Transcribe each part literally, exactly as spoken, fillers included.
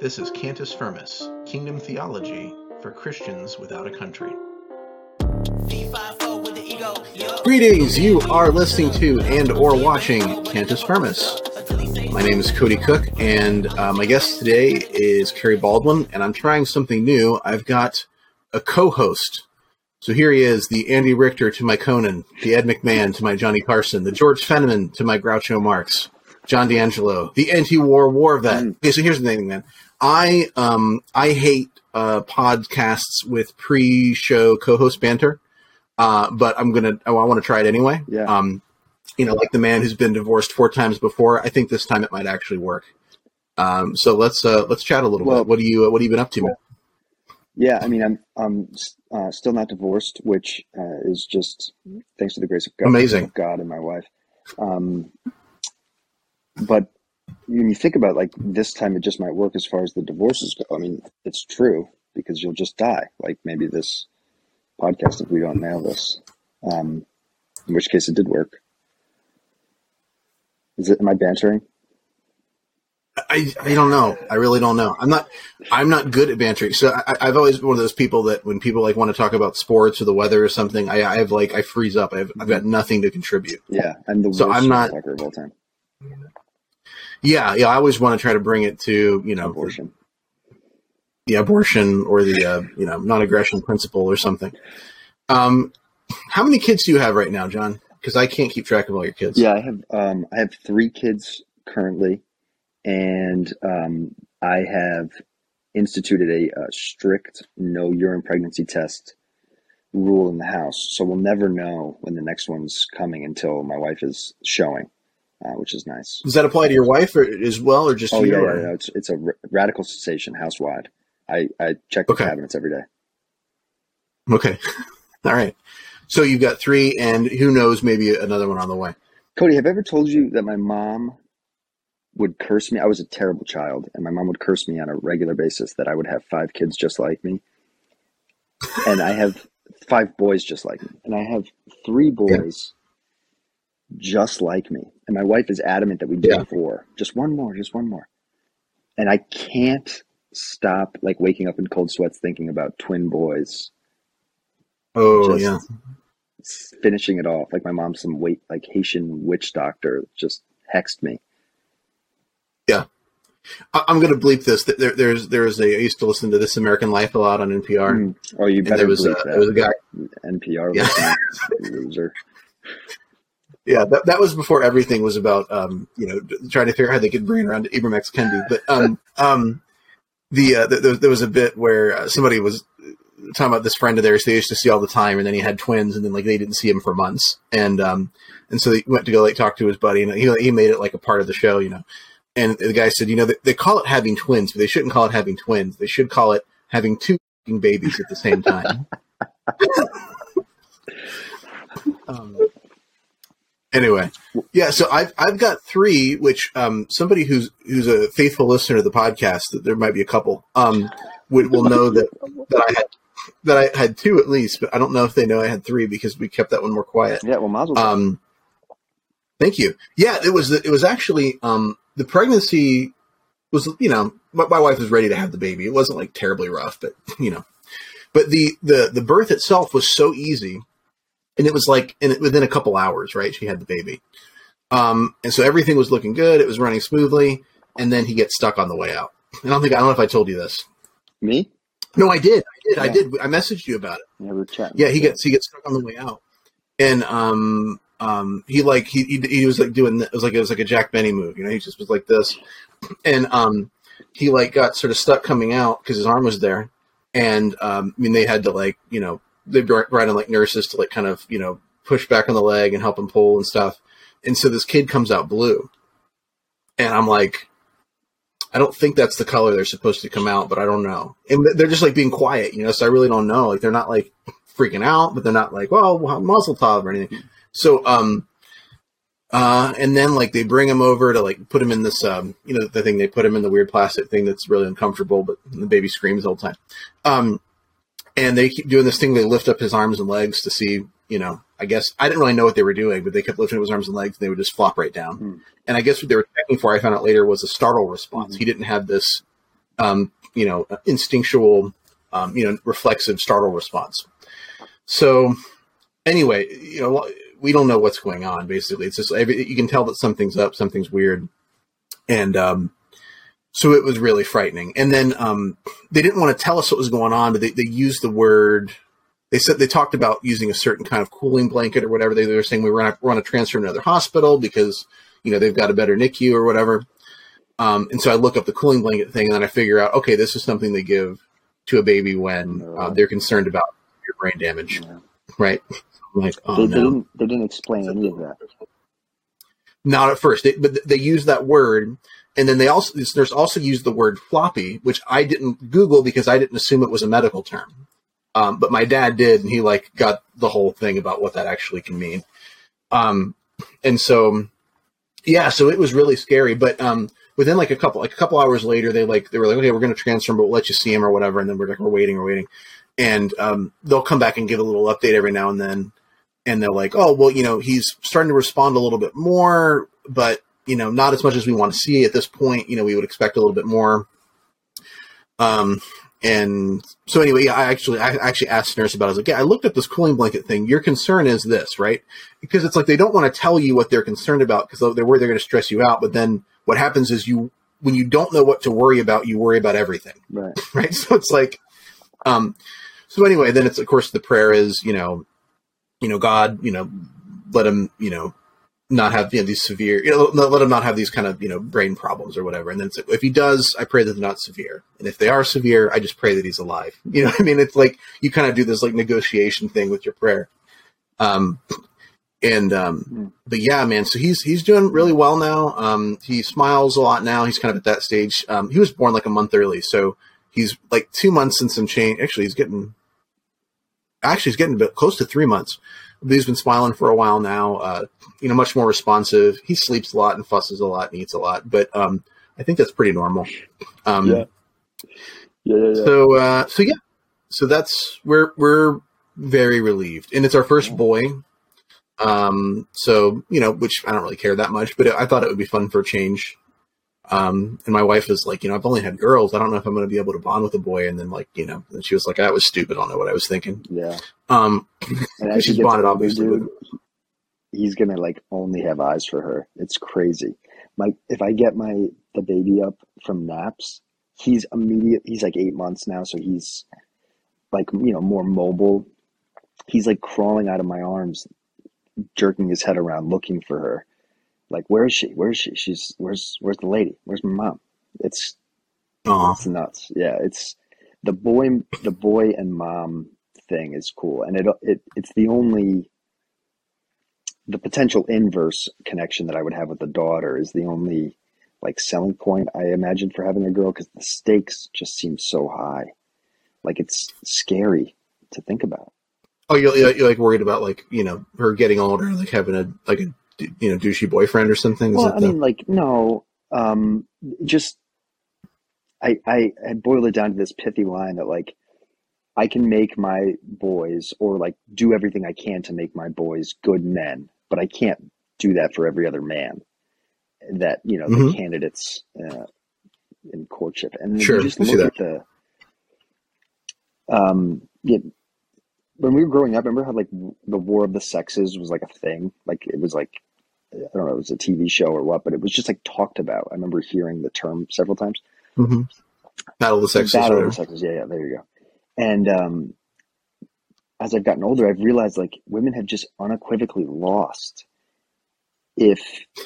This is Cantus Firmus, Kingdom Theology for Christians Without a Country. Greetings, you are listening to and or watching Cantus Firmus. My name is Cody Cook, and uh, my guest today is Kerry Baldwin, and I'm trying something new. I've got a co-host. So here he is, the Andy Richter to my Conan, the Ed McMahon to my Johnny Carson, the George Fenneman to my Groucho Marx, John D'Angelo, the anti-war war vet. Mm. Okay, so here's the thing, man. I um I hate uh, podcasts with pre-show co-host banter, uh, but I'm gonna oh, I want to try it anyway. Yeah. Um, you know, like the man who's been divorced four times before. I think this time it might actually work. Um, so let's uh, let's chat a little well, bit. What do you uh, what have you been up to, man? Yeah, I mean, I'm I'm uh, still not divorced, which uh, is just thanks to the grace of God, amazing of God and my wife. Um, but when you think about it, like this time, it just might work as far as the divorces go. I mean, it's true because you'll just die. Like maybe this podcast, if we don't nail this, um, in which case it did work. Is it? Am I bantering? I, I don't know. I really don't know. I'm not, I'm not good at bantering. So I, I've always been one of those people that when people like want to talk about sports or the weather or something, I, I have like, I freeze up. I've, I've got nothing to contribute. Yeah. I'm the worst so I'm not, talker of all time. Yeah. Yeah. I always want to try to bring it to, you know, abortion, the abortion or the, uh, you know, non-aggression principle or something. Um, how many kids do you have right now, John? Cause I can't keep track of all your kids. Yeah. I have, um, I have three kids currently. And um, I have instituted a, a strict no urine pregnancy test rule in the house. So we'll never know when the next one's coming until my wife is showing, uh, which is nice. Does that apply to your wife or, as well or just oh, to yeah, your yeah, no, it's, it's a r- radical cessation house-wide. I, I check the okay. cabinets every day. Okay. All right. So you've got three and who knows, maybe another one on the way. Cody, have I ever told you that my mom would curse me? I was a terrible child, and my mom would curse me on a regular basis that I would have five kids just like me. And I have five boys just like me. And I have three boys yeah. just like me. And my wife is adamant that we do yeah. four. Just one more, just one more. And I can't stop like waking up in cold sweats thinking about twin boys. Oh, just yeah. finishing it off. Like my mom's some wait, like Haitian witch doctor just hexed me. Yeah. I'm going to bleep this. There, there's, there's a, I used to listen to This American Life a lot on N P R. Oh, you better bleep that. There was a guy. N P R. Yeah. Loser. Yeah. That, that was before everything was about, um, you know, trying to figure out how they could bring around Ibram X. Kendi. But, um, um, the, uh, the, there was a bit where uh, somebody was talking about this friend of theirs they used to see all the time, and then he had twins, and then like they didn't see him for months. And, um, and so they went to go like talk to his buddy, and he, he made it like a part of the show, you know. And the guy said, you know, they, they call it having twins, but they shouldn't call it having twins. They should call it having two babies at the same time. um, anyway, yeah. So I've I've got three. Which um, somebody who's who's a faithful listener to the podcast, that there might be a couple, um, would will know that that I had that I had two at least. But I don't know if they know I had three because we kept that one more quiet. Yeah. Well, might as well. Um, thank you. Yeah. It was it was actually. Um, The pregnancy was, you know, my, my wife was ready to have the baby. It wasn't like terribly rough, but you know, but the, the, the birth itself was so easy, and it was like, and it, within a couple hours, right? She had the baby. Um, and so everything was looking good. It was running smoothly. And then he gets stuck on the way out. And I don't think, I don't know if I told you this. Me? No, I did. I did. Yeah. I did. I messaged you about it. Never chatted. Yeah. He gets, he gets stuck on the way out. And, um, Um, he like, he, he, he was like doing, it was like, it was like a Jack Benny move, you know, he just was like this. And, um, he like got sort of stuck coming out cause his arm was there. And, um, I mean, they had to like, you know, they brought in like nurses to like kind of, you know, push back on the leg and help him pull and stuff. And so this kid comes out blue, and I'm like, I don't think that's the color they're supposed to come out, but I don't know. And they're just like being quiet, you know? So I really don't know. Like, they're not like freaking out, but they're not like, well, mazel tov or anything. So, um, uh, and then like they bring him over to like put him in this, um, you know, the thing they put him in the weird plastic thing that's really uncomfortable, but the baby screams all the time. Um, and they keep doing this thing. They lift up his arms and legs to see, you know, I guess I didn't really know what they were doing, but they kept lifting up his arms and legs and they would just flop right down. Mm. And I guess what they were checking for, I found out later, was a startle response. Mm. He didn't have this um, you know, instinctual, um, you know, reflexive startle response. So anyway, you know, we don't know what's going on. Basically, it's just every, you can tell that something's up, something's weird, and um, so it was really frightening. And then um, they didn't want to tell us what was going on, but they, they used the word. They said they talked about using a certain kind of cooling blanket or whatever. They, they were saying we were on a, we're on a transfer to another hospital because, you know, they've got a better N I C U or whatever. Um, and so I look up the cooling blanket thing, and then I figure out, okay, this is something they give to a baby when uh, they're concerned about your brain damage, yeah. right? I'm like, oh, they, no. they, didn't, they didn't explain any of that. Not at first, they, but they used that word. And then they also, this nurse also used the word floppy, which I didn't Google because I didn't assume it was a medical term. Um, but my dad did, and he like got the whole thing about what that actually can mean. Um, and so, yeah, so it was really scary. But um, within like a couple, like a couple hours later, they like they were like, okay, we're going to transfer him, but we'll let you see him or whatever. And then we're like, we're waiting, we're waiting, and um, they'll come back and give a little update every now and then. And they're like, oh, well, you know, he's starting to respond a little bit more, but you know, not as much as we want to see at this point. You know, we would expect a little bit more. Um. And so anyway, I actually, I actually asked the nurse about it. I was like, yeah, I looked at this cooling blanket thing. Your concern is this, right? Because it's like, they don't want to tell you what they're concerned about because they're worried they're going to stress you out. But then what happens is you, when you don't know what to worry about, you worry about everything. Right. Right. So it's like, um, so anyway, then it's, of course, the prayer is, you know, you know, God, you know, let him, you know, not have you know, these severe, you know, let him not have these kind of, you know, brain problems or whatever. And then it's like, if he does, I pray that they're not severe. And if they are severe, I just pray that he's alive. You know what I mean? It's like, you kind of do this like negotiation thing with your prayer. Um, and, um, but yeah, man, so he's, he's doing really well now. Um, he smiles a lot now. He's kind of at that stage. Um, he was born like a month early. So he's like two months and some change. Actually, he's getting, actually he's getting a bit close to three months. He's been smiling for a while now, uh, you know, much more responsive. He sleeps a lot and fusses a lot and eats a lot, but um, I think that's pretty normal. Um, yeah. Yeah, yeah, yeah. So, uh, so yeah, so that's we're we're very relieved, and it's our first boy. Um, so you know, which I don't really care that much, but I thought it would be fun for a change. Um, and my wife was like, you know, I've only had girls. I don't know if I'm going to be able to bond with a boy. And then like, you know, and she was like, I was stupid. I don't know what I was thinking. Yeah. Um, and she's bonded obviously. Dude, he's going to like only have eyes for her. It's crazy. Like if I get my, the baby up from naps, he's immediate. He's like eight months now. So he's like, you know, more mobile. He's like crawling out of my arms, jerking his head around, looking for her. Like, where is she? Where is she? She's where's where's the lady? Where's my mom? It's Aww. It's nuts. Yeah, it's the boy the boy and mom thing is cool, and it it it's the only the potential inverse connection that I would have with the daughter is the only like selling point I imagine for having a girl because the stakes just seem so high, like it's scary to think about. Oh, you're you're like worried about like you know her getting older, like having a like a. you know, douchey boyfriend or something? Is well, that I the... mean, like, no, um, just, I, I, I boil it down to this pithy line that, like, I can make my boys or, like, do everything I can to make my boys good men, but I can't do that for every other man that, you know, the mm-hmm. candidates uh, in courtship. And sure, you just look at the, um, yeah, when we were growing up, remember how like the War of the Sexes was like a thing? Like it was like, I don't know, it was a T V show or what, but it was just like talked about. I remember hearing the term several times. Mm-hmm. Battle of the Sexes. Battle of the Sexes. Yeah, yeah, there you go. And um, as I've gotten older, I've realized like women have just unequivocally lost if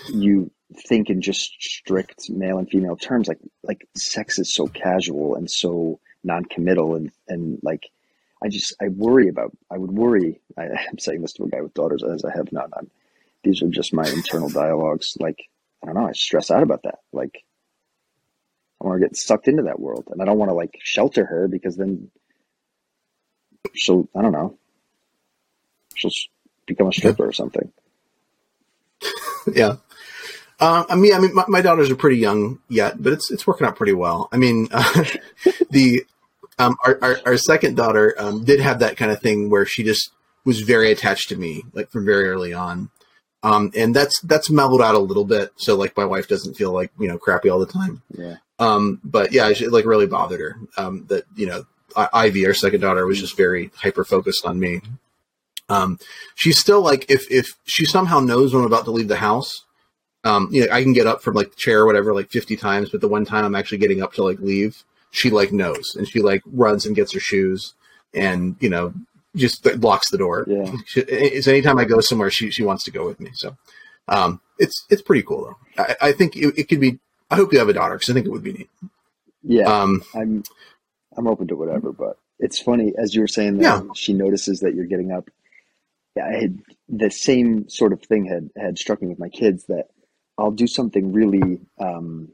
you think in just strict male and female terms. Like like sex is so casual and so non-committal and, and like, I just, I worry about, I would worry, I, I'm saying this to a guy with daughters as I have not, I'm, these are just my internal dialogues. Like, I don't know, I stress out about that. Like, I want to get sucked into that world and I don't want to like shelter her because then she'll, I don't know, she'll become a stripper yeah. or something. yeah. Uh, I mean, I mean, my, my daughters are pretty young yet, but it's, it's working out pretty well. I mean, uh, the... Um, our, our, our second daughter um, did have that kind of thing where she just was very attached to me, like from very early on. Um, and that's, that's mellowed out a little bit. So like my wife doesn't feel like, you know, crappy all the time. Yeah. Um, but yeah, it like really bothered her um, that, you know, I- Ivy, our second daughter, was just very hyper focused on me. Um, she's still like, if, if she somehow knows when I'm about to leave the house, um, you know, I can get up from like the chair or whatever, like fifty times. But the one time I'm actually getting up to like leave, she like knows, and she like runs and gets her shoes and, you know, just th- blocks the door. Yeah. She, it's anytime I go somewhere, she, she wants to go with me. So, um, it's, it's pretty cool though. I, I think it, it could be, I hope you have a daughter, because I think it would be neat. Yeah. Um, I'm, I'm open to whatever, but it's funny, as you were saying, that yeah. she notices that you're getting up. Yeah, I had, the same sort of thing had, had struck me with my kids, that I'll do something really, um,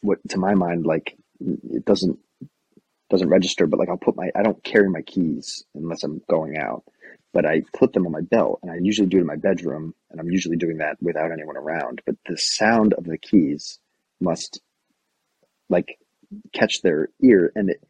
what to my mind, like it doesn't, doesn't register, but like I'll put my, I don't carry my keys unless I'm going out, but I put them on my belt, and I usually do it in my bedroom, and I'm usually doing that without anyone around, but the sound of the keys must like catch their ear. And it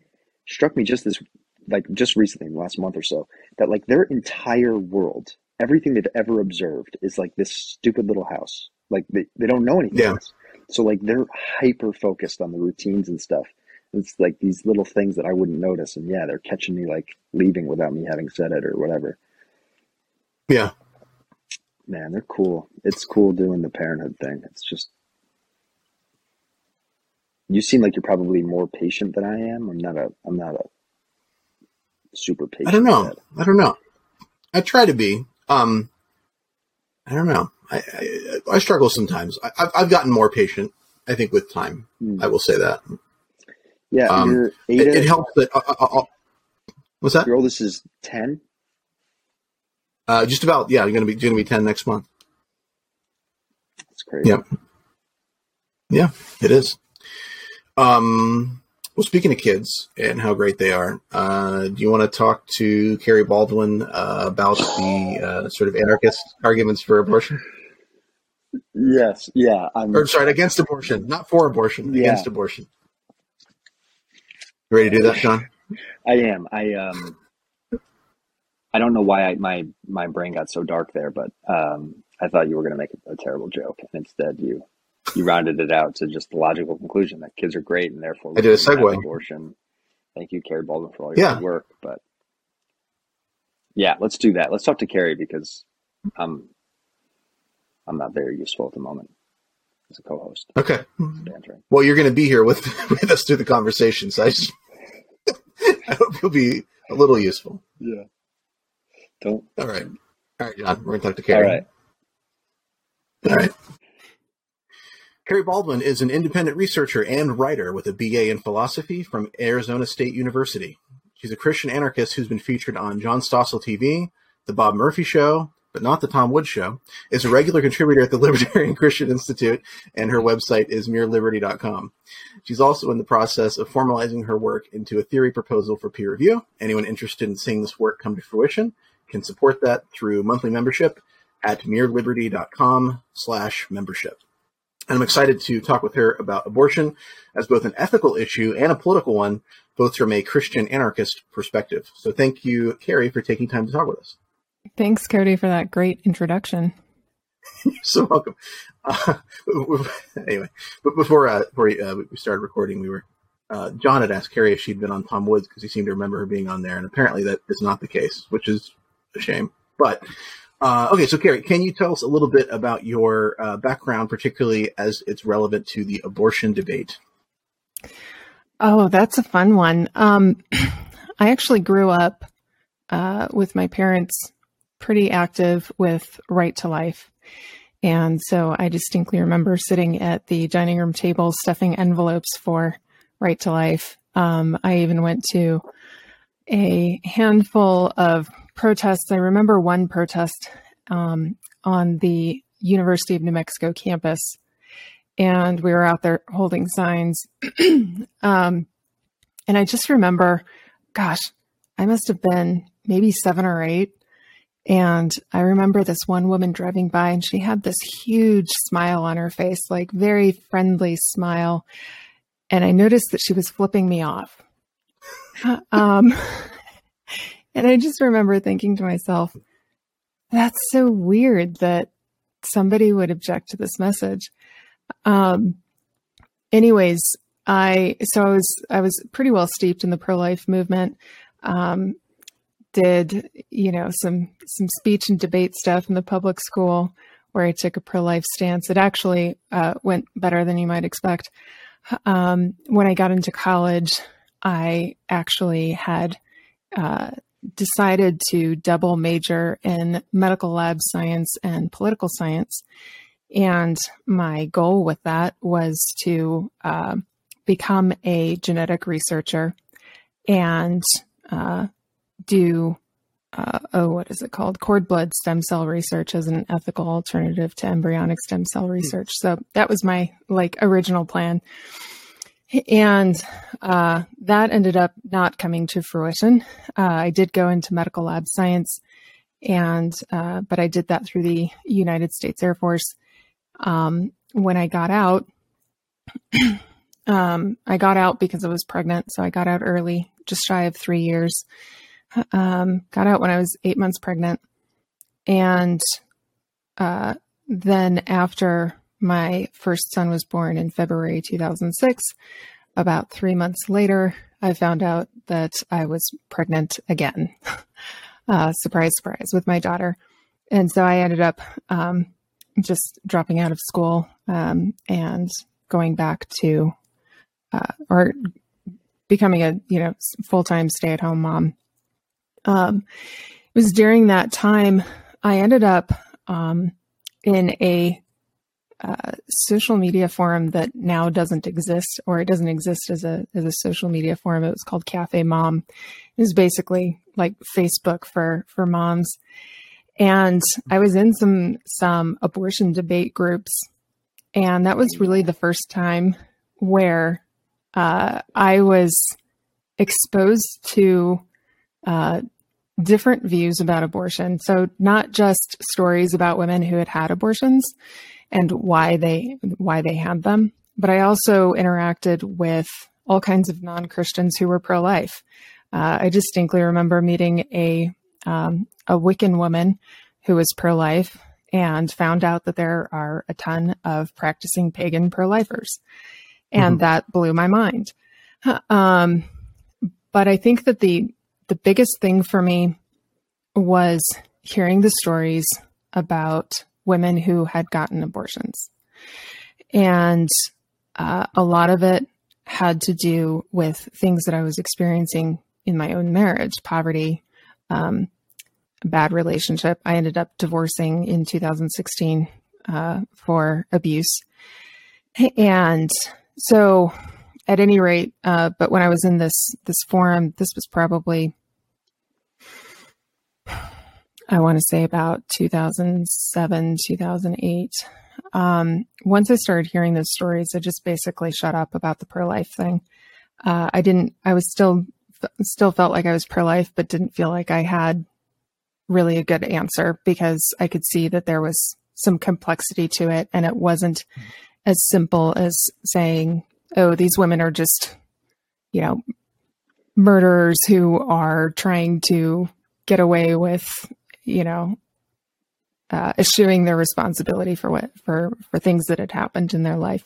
struck me just this, like just recently in the last month or so, that like their entire world, everything they've ever observed is like this stupid little house. Like they, they don't know anything yeah. else. So like they're hyper focused on the routines and stuff. It's like these little things that I wouldn't notice. And yeah, they're catching me like leaving without me having said it or whatever. Yeah, man, they're cool. It's cool doing the parenthood thing. It's just, you seem like you're probably more patient than I am. I'm not a, I'm not a super patient. I don't know. I don't know. I try to be. Um, I don't know. I, I, I struggle sometimes. I, I've, I've gotten more patient, I think, with time. Mm. I will say that. Yeah. Um, your Ada, it, it helps that. I'll, I'll, I'll, what's that? Your oldest is ten. Uh, just about. Yeah. You're going to be, you're going to be ten next month. That's crazy. Yep. Yeah, it is. Um, well, speaking of kids and how great they are, uh, do you want to talk to Kerry Baldwin uh, about the uh, sort of anarchist arguments for abortion? Yes. Yeah. I'm or, sorry, against abortion, not for abortion, yeah. against abortion. You ready to do that, Sean? I am. I, um, I don't know why I, my, my brain got so dark there, but, um, I thought you were going to make a, a terrible joke, and instead you, You rounded it out to just the logical conclusion that kids are great, and therefore we I did a segue. Abortion. Thank you, Kerry Baldwin, for all your yeah. good work. But yeah, let's do that. Let's talk to Kerry, because I'm I'm not very useful at the moment as a co-host. Okay. Well, you're going to be here with with us through the conversation, so I, just, I hope you'll be a little useful. Yeah. Don't. All right. All right, John. We're going to talk to Kerry. All right. All right. Kerry Baldwin is an independent researcher and writer with a B A in philosophy from Arizona State University. She's a Christian anarchist who's been featured on John Stossel T V, The Bob Murphy Show, but not The Tom Woods Show, is a regular contributor at the Libertarian Christian Institute, and her website is mere liberty dot com. She's also in the process of formalizing her work into a theory proposal for peer review. Anyone interested in seeing this work come to fruition can support that through monthly membership at mere liberty dot com slash membership. And I'm excited to talk with her about abortion as both an ethical issue and a political one, both from a Christian anarchist perspective. So thank you, Kerry, for taking time to talk with us. Thanks, Cody, for that great introduction. You're so welcome. Uh, anyway, but before, uh, before uh, we started recording, we were uh, John had asked Kerry if she'd been on Tom Woods, because he seemed to remember her being on there. And apparently that is not the case, which is a shame. But Uh, okay, so Kerry, can you tell us a little bit about your uh, background, particularly as it's relevant to the abortion debate? Oh, that's a fun one. Um, I actually grew up uh, with my parents pretty active with Right to Life. And so I distinctly remember sitting at the dining room table, stuffing envelopes for Right to Life. Um, I even went to a handful of protests. I remember one protest um, on the University of New Mexico campus, and we were out there holding signs. um, and I just remember, gosh, I must have been maybe seven or eight. And I remember this one woman driving by, and she had this huge smile on her face, like very friendly smile. And I noticed that she was flipping me off. um, And I just remember thinking to myself, that's so weird that somebody would object to this message. Um, anyways, I so I was I was pretty well steeped in the pro-life movement. Um, did you know some some speech and debate stuff in the public school where I took a pro-life stance. It actually uh, went better than you might expect. Um, when I got into college, I actually had uh, decided to double major in medical lab science and political science. And my goal with that was to uh, become a genetic researcher and uh, do, uh, oh, what is it called? cord blood stem cell research as an ethical alternative to embryonic stem cell research. So that was my like original plan. And uh, that ended up not coming to fruition. Uh, I did go into medical lab science, and uh, but I did that through the United States Air Force. Um, when I got out, um, I got out because I was pregnant. So I got out early, just shy of three years. Um, got out when I was eight months pregnant. And, uh, then after my first son was born in February, two thousand six, about three months later, I found out that I was pregnant again. uh, surprise, surprise, with my daughter. And so I ended up, um, just dropping out of school, um, and going back to, uh, or becoming a, you know, full-time stay-at-home mom. Um, it was during that time, I ended up, um, in a, uh, social media forum that now doesn't exist, or it doesn't exist as a, as a social media forum. It was called Cafe Mom. It was basically like Facebook for, for moms. And I was in some, some abortion debate groups, and that was really the first time where, uh, I was exposed to, uh, different views about abortion. So not just stories about women who had had abortions and why they, why they had them, but I also interacted with all kinds of non-Christians who were pro-life. Uh, I distinctly remember meeting a, um, a Wiccan woman who was pro-life, and found out that there are a ton of practicing pagan pro-lifers. And mm-hmm. that blew my mind. Um, but I think that the, the biggest thing for me was hearing the stories about women who had gotten abortions. And, uh, a lot of it had to do with things that I was experiencing in my own marriage, poverty, um, bad relationship. I ended up divorcing in two thousand sixteen uh, for abuse. And so at any rate, uh, but when I was in this, this forum, this was probably, I want to say about two thousand seven, two thousand eight. Um, once I started hearing those stories, I just basically shut up about the pro-life thing. Uh, I didn't, I was still, still felt like I was pro-life, but didn't feel like I had really a good answer, because I could see that there was some complexity to it, and it wasn't as simple as saying, oh, these women are just, you know, murderers who are trying to get away with, you know, uh, eschewing their responsibility for what, for, for things that had happened in their life.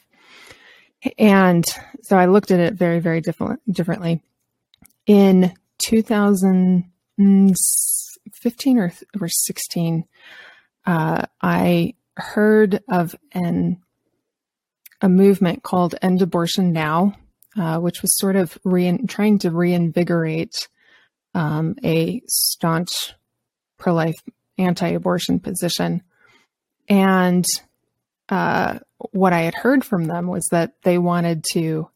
And so I looked at it very, very different, differently. In two thousand fifteen or, or sixteen, uh, I heard of an, a movement called End Abortion Now, uh, which was sort of rein, trying to reinvigorate, um, a staunch pro-life anti-abortion position. And, uh, what I had heard from them was that they wanted to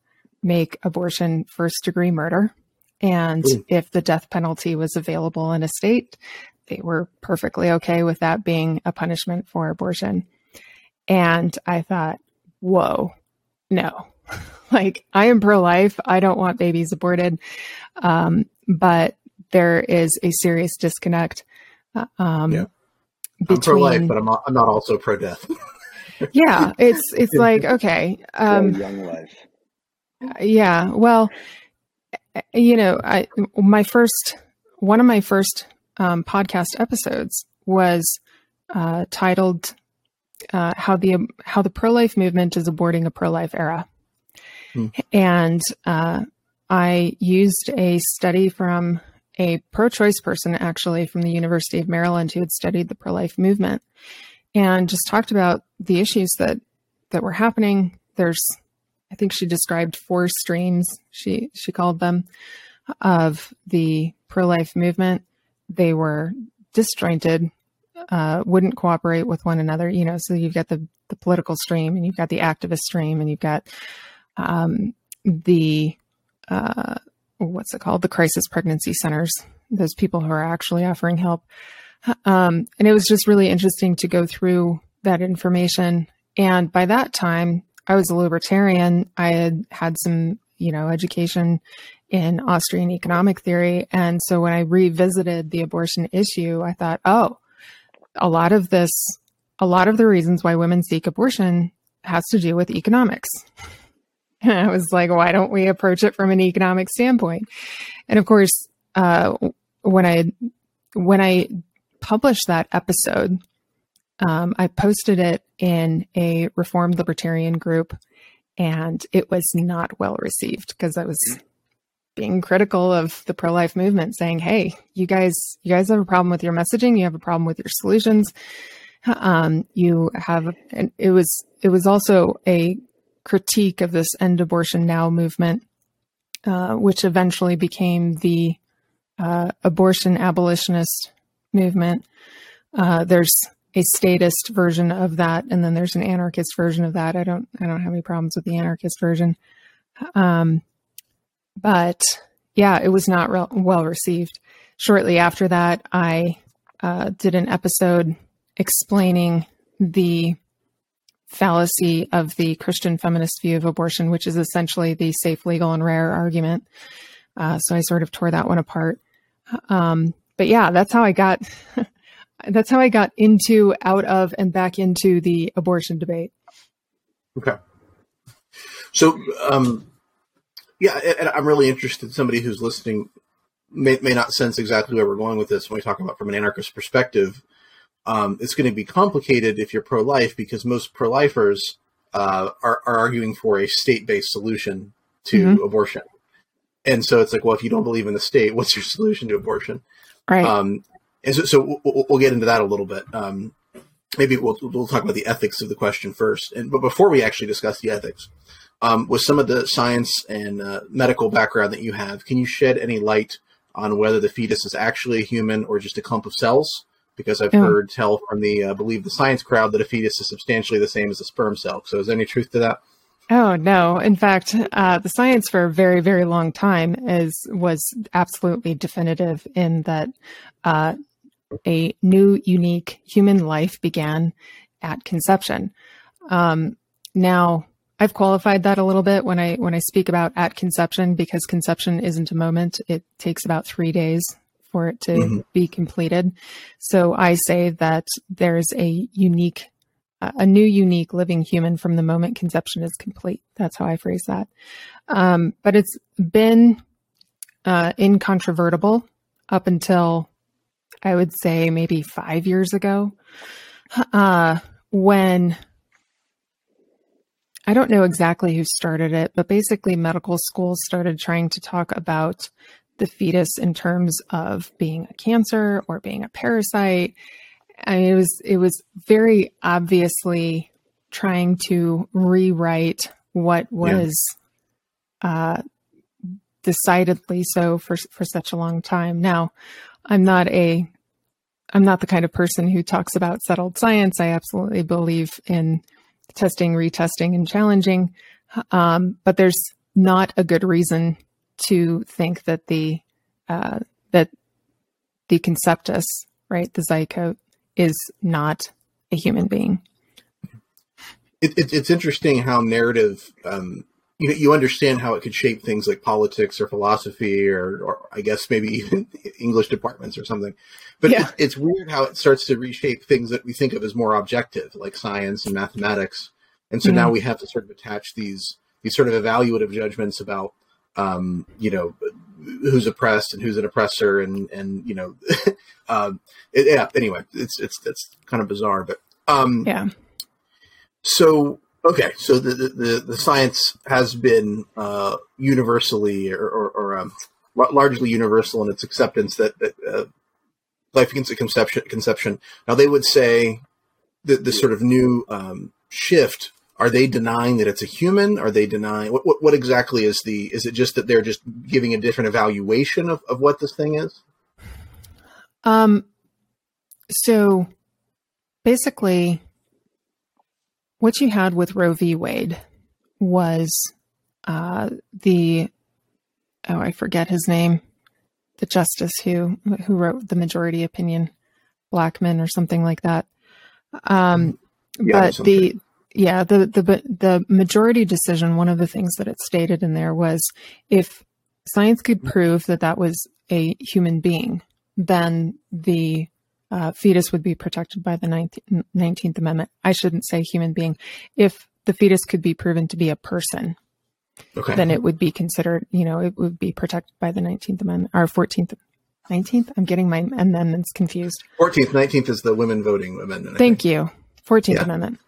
make abortion first degree murder. And if the death penalty was available in a state, they were perfectly okay with that being a punishment for abortion. And I thought, whoa, no, like I am pro-life. I don't want babies aborted. Um, but there is a serious disconnect. Uh, um, yeah. between... I'm pro-life, but I'm not, I'm not also pro-death. yeah. It's, it's like, okay. Um, young life. Yeah. Well, you know, I, my first, one of my first, um, podcast episodes was, uh, titled, uh, how the, how the pro-life movement is aborting a pro-life era. Hmm. And uh, I used a study from a pro-choice person, actually, from the University of Maryland, who had studied the pro-life movement, and just talked about the issues that, that were happening. There's, I think she described four streams, she, she called them, of the pro-life movement. They were disjointed, uh, wouldn't cooperate with one another, you know, so you've got the, the political stream, and you've got the activist stream, and you've got um, the, uh, what's it called? The crisis pregnancy centers, those people who are actually offering help. Um, and it was just really interesting to go through that information. And by that time, I was a libertarian. I had had some, you know, education in Austrian economic theory. And so when I revisited the abortion issue, I thought, oh, a lot of this, a lot of the reasons why women seek abortion has to do with economics. And I was like, why don't we approach it from an economic standpoint? And of course, uh, when I when I published that episode, um, I posted it in a Reformed Libertarian group, and it was not well received because I was being critical of the pro-life movement, saying, "Hey, you guys, you guys have a problem with your messaging. You have a problem with your solutions. Um, you have." And it was it was also a critique of this End Abortion Now movement, uh, which eventually became the uh, abortion abolitionist movement. Uh, there's a statist version of that, and then there's an anarchist version of that. I don't, I don't have any problems with the anarchist version, um, but yeah, it was not re- well received. Shortly after that, I uh, did an episode explaining the fallacy of the Christian feminist view of abortion, which is essentially the safe, legal, and rare argument. Uh, so I sort of tore that one apart. Um, but yeah, that's how I got, that's how I got into, out of, and back into the abortion debate. Okay. So, um, yeah, and I'm really interested. Somebody who's listening may, may not sense exactly where we're going with this when we talk about from an anarchist perspective. Um, it's going to be complicated if you're pro-life, because most pro-lifers uh, are, are arguing for a state-based solution to mm-hmm. abortion. And so it's like, well, if you don't believe in the state, what's your solution to abortion? Right. Um, and so, so we'll, we'll get into that a little bit. Um, maybe we'll, we'll talk about the ethics of the question first. And but before we actually discuss the ethics, um, with some of the science and uh, medical background that you have, can you shed any light on whether the fetus is actually a human or just a clump of cells? Because I've yeah. heard tell from the, uh, believe the science crowd, that a fetus is substantially the same as a sperm cell. So is there any truth to that? Oh, no. In fact, uh, the science for a very, very long time is was absolutely definitive in that uh, a new, unique human life began at conception. Um, now, I've qualified that a little bit when I when I speak about at conception, because conception isn't a moment. It takes about three days for it to mm-hmm. be completed. So I say that there's a unique, uh, a new unique living human from the moment conception is complete. That's how I phrase that. Um, but it's been uh, incontrovertible up until, I would say, maybe five years ago, uh, when, I don't know exactly who started it, but basically medical schools started trying to talk about the fetus in terms of being a cancer or being a parasite. I mean, it was, it was very obviously trying to rewrite what was yeah. uh, decidedly so for, for such a long time. Now, I'm not a, I'm not the kind of person who talks about settled science. I absolutely believe in testing, retesting, and challenging. Um, but there's not a good reason to think that the uh, that the conceptus, right, the zygote, is not a human being. It, it, it's interesting how narrative, um, you you understand how it could shape things like politics or philosophy or, or I guess maybe even English departments or something. But yeah. it, it's weird how it starts to reshape things that we think of as more objective, like science and mathematics. And so mm-hmm. now we have to sort of attach these these sort of evaluative judgments about um, you know, who's oppressed and who's an oppressor and, and, you know, um, it, yeah, anyway, it's, it's, it's kind of bizarre, but, um, yeah. So Okay, so the the, the science has been uh, universally or, or, or um, largely universal in its acceptance that, that uh, life begins at conception. Conception. Now, they would say that this sort of new um, shift. Are they denying that it's a human? Are they denying what? What, what exactly is the? Is it just that they're just giving a different evaluation of, of what this thing is? Um. So, basically, what you had with Roe v. Wade was uh, the, oh, I forget his name, the justice who who wrote the majority opinion, Blackman or something like that. Um, yeah, but the, yeah, the, the, the majority decision, one of the things that it stated in there was if science could prove that that was a human being, then the Uh, fetus would be protected by the nineteenth Amendment. I shouldn't say human being. If the fetus could be proven to be a person, okay, then it would be considered, you know, it would be protected by the nineteenth Amendment or fourteenth, nineteenth. I'm getting my amendments confused. fourteenth, nineteenth is the women voting amendment. I Thank think. you. fourteenth yeah. Amendment.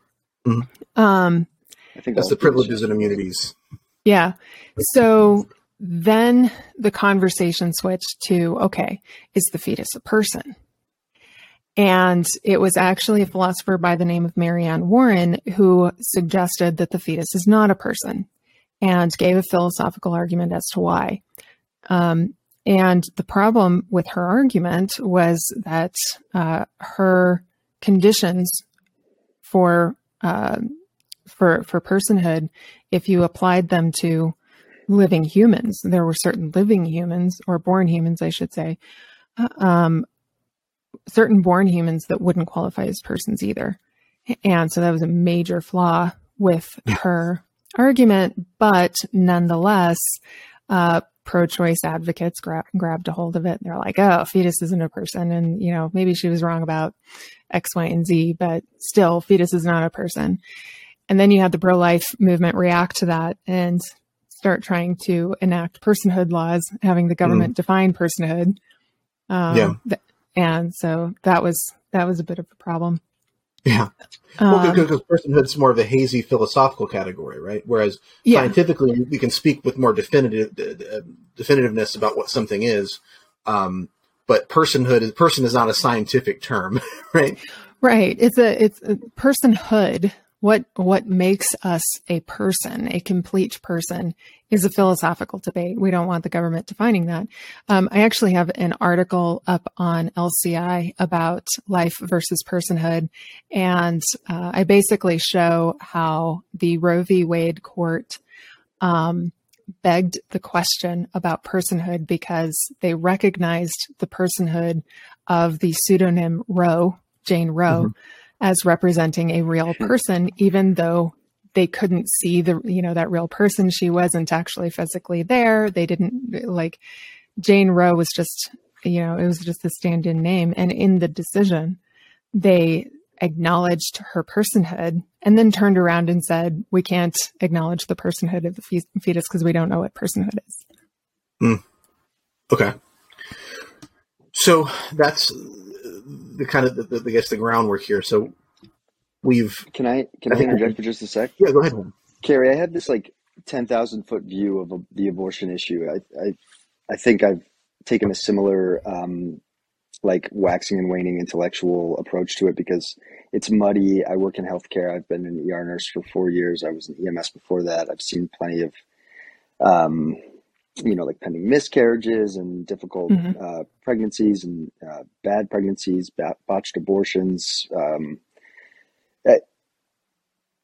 Mm-hmm. Um, I think that's the privileges and immunities. Yeah. So then the conversation switched to, okay, is the fetus a person? And it was actually a philosopher by the name of Marianne Warren who suggested that the fetus is not a person and gave a philosophical argument as to why. Um, and the problem with her argument was that uh, her conditions for, uh, for, for personhood, if you applied them to living humans, there were certain living humans or born humans, I should say, um, certain born humans that wouldn't qualify as persons either. And so that was a major flaw with her argument, but nonetheless, uh, pro-choice advocates gra- grabbed a hold of it. They're like, oh, fetus isn't a person. And, you know, maybe she was wrong about X, Y, and Z, but still fetus is not a person. And then you had the pro-life movement react to that and start trying to enact personhood laws, having the government mm. define personhood. Um, yeah. Th- And so that was that was a bit of a problem. Yeah, well, um, because personhood's more of a hazy philosophical category, right? Whereas yeah. scientifically, we can speak with more definitive uh, definitiveness about what something is. Um, but personhood is person is not a scientific term, right? Right. It's a it's a personhood. What what makes us a person, a complete person, is a philosophical debate. We don't want the government defining that. Um, I actually have an article up on L C I about life versus personhood. And uh, I basically show how the Roe v. Wade court um, begged the question about personhood because they recognized the personhood of the pseudonym Roe, Jane Roe, mm-hmm. as representing a real person, even though they couldn't see the, you know, that real person. She wasn't actually physically there. They didn't like Jane Roe was just, you know, it was just a stand-in name. And in the decision, they acknowledged her personhood and then turned around and said, we can't acknowledge the personhood of the fe- fetus because we don't know what personhood is. Mm. Okay. So that's the kind of, the, the, I guess, the groundwork here. So we've... Can I can I interject for just a sec? Yeah, go ahead. Kerry, I had this like ten thousand foot view of a, the abortion issue. I, I I think I've taken a similar um, like waxing and waning intellectual approach to it because it's muddy. I work in healthcare. I've been an E R nurse for four years. I was an E M S before that. I've seen plenty of... Um, you know, like pending miscarriages and difficult mm-hmm. uh, pregnancies and uh, bad pregnancies, ba- botched abortions. Um, I,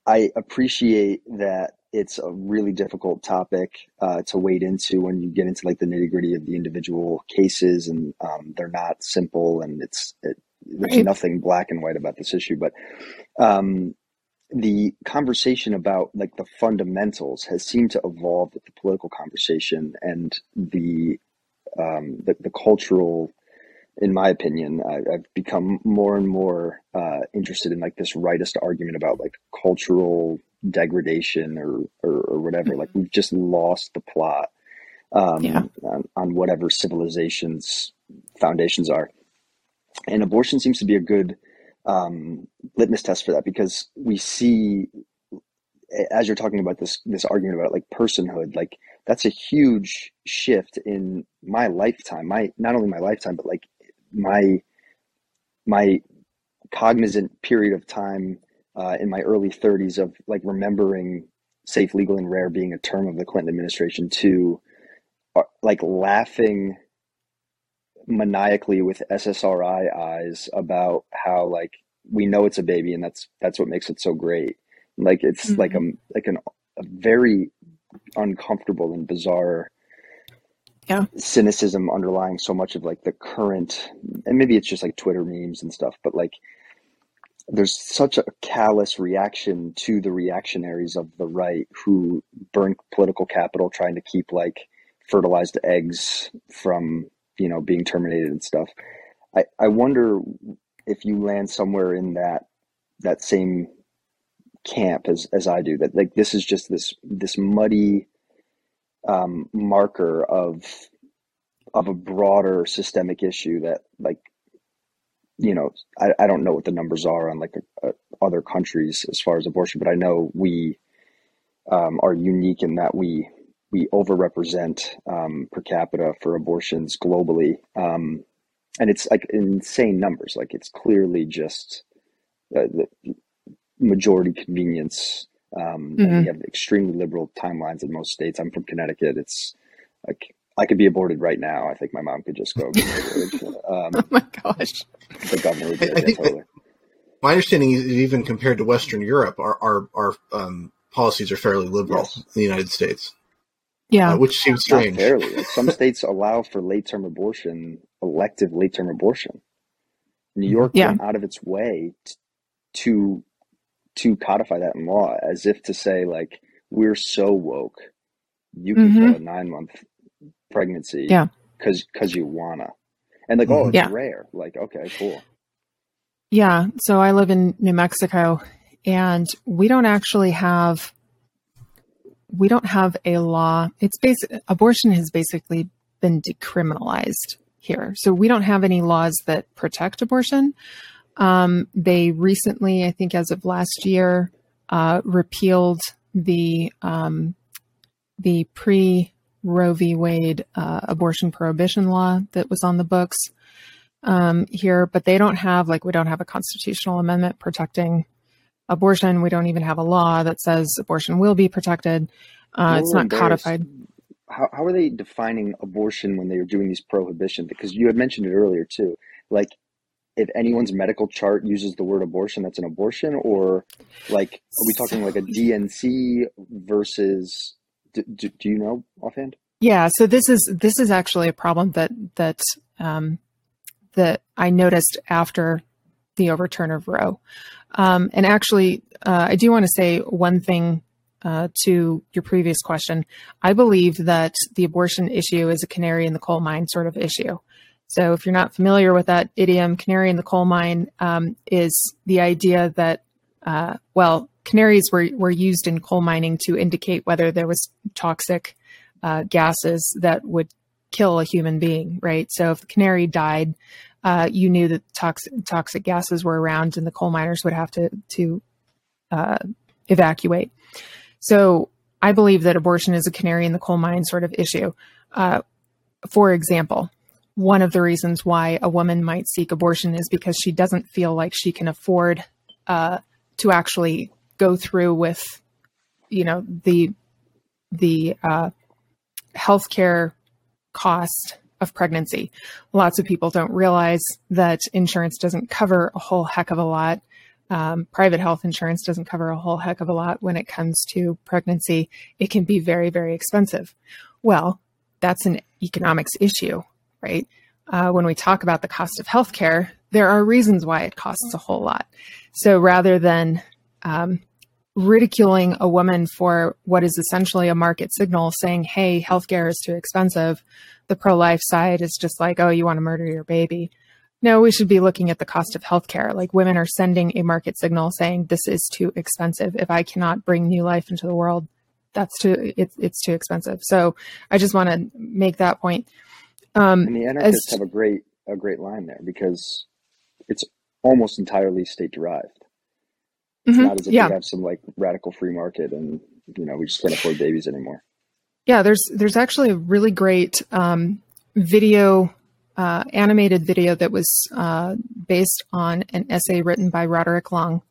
I appreciate that it's a really difficult topic uh, to wade into when you get into like the nitty gritty of the individual cases, and um, they're not simple, and it's it, there's right. nothing black and white about this issue. But um, the conversation about like the fundamentals has seemed to evolve with the political conversation and the, um, the, the cultural, in my opinion, I, I've become more and more, uh, interested in like this rightist argument about like cultural degradation or, or, or whatever, mm-hmm. like we've just lost the plot, um, yeah. on, on whatever civilization's foundations are. And abortion seems to be a good, Um, litmus test for that because we see as you're talking about this this argument about like personhood, like that's a huge shift in my lifetime, my not only my lifetime, but like my my cognizant period of time uh, in my early thirties of like remembering safe, legal, and rare being a term of the Clinton administration to uh, like laughing maniacally with S S R I eyes about how like we know it's a baby and that's that's what makes it so great. Like it's mm-hmm. like a like an, a very uncomfortable and bizarre yeah. cynicism underlying so much of like the current, and maybe it's just like Twitter memes and stuff, but like there's such a callous reaction to the reactionaries of the right who burn political capital trying to keep like fertilized eggs from, you know, being terminated and stuff. I, I wonder if you land somewhere in that that same camp as, as I do, that like this is just this this muddy um, marker of of a broader systemic issue that like, you know, I, I don't know what the numbers are on like a, a, other countries as far as abortion, but I know we um, are unique in that we we overrepresent um, per capita for abortions globally. Um, and it's like insane numbers. Like it's clearly just uh, the majority convenience. Um, mm-hmm. And we have extremely liberal timelines in most states. I'm from Connecticut. It's like, I could be aborted right now. I think my mom could just go. Um, oh my gosh. The governor would do it, totally. My understanding is even compared to Western Europe, our, our, our um, policies are fairly liberal yes. in the United States. Yeah. Uh, which seems strange. Not fairly. Like, some states allow for late-term abortion, elective late-term abortion. New York yeah. went out of its way t- to to codify that in law, as if to say, like, we're so woke, you can mm-hmm. kill a nine-month pregnancy yeah because because you wanna, and like, oh, it's yeah. rare, like, okay, cool. Yeah so I live in New Mexico, and we don't actually have we don't have a law. It's basic abortion has basically been decriminalized here, so we don't have any laws that protect abortion. Um they recently, I think as of last year, uh repealed the um the pre Roe v. Wade uh, abortion prohibition law that was on the books um, here, but they don't have, like, we don't have a constitutional amendment protecting abortion. We don't even have a law that says abortion will be protected. Uh, it's not codified. How, how are they defining abortion when they are doing these prohibitions? Because you had mentioned it earlier too. Like, if anyone's medical chart uses the word abortion, that's an abortion, or like, are we talking like a D N C versus? Do, do, do you know offhand? Yeah, so this is this is actually a problem that that um, that I noticed after the overturn of Roe. Um, and actually, uh, I do want to say one thing uh, to your previous question. I believe that the abortion issue is a canary in the coal mine sort of issue. So if you're not familiar with that idiom, canary in the coal mine um, is the idea that, uh, well, canaries were, were used in coal mining to indicate whether there was toxic uh, gases that would kill a human being, right? So if the canary died, uh, you knew that toxic toxic gases were around, and the coal miners would have to to uh, evacuate. So I believe that abortion is a canary in the coal mine sort of issue. Uh, for example, one of the reasons why a woman might seek abortion is because she doesn't feel like she can afford uh, to actually go through with, you know, the the uh, healthcare cost of pregnancy. Lots of people don't realize that insurance doesn't cover a whole heck of a lot. Um, private health insurance doesn't cover a whole heck of a lot when it comes to pregnancy. It can be very, very expensive. Well, that's an economics issue, right? Uh, when we talk about the cost of healthcare, there are reasons why it costs a whole lot. So rather than Um, ridiculing a woman for what is essentially a market signal saying, hey, healthcare is too expensive, the pro-life side is just like, oh, you want to murder your baby. No, we should be looking at the cost of healthcare. Like, women are sending a market signal saying this is too expensive. If I cannot bring new life into the world, that's too, it, it's too expensive. So I just want to make that point. Um, and the anarchists as, have a great, a great line there, because it's almost entirely state derived. It's mm-hmm. not as if yeah. we have some like radical free market and, you know, we just can't afford babies anymore. Yeah, there's there's actually a really great um, video, uh, animated video that was uh, based on an essay written by Roderick Long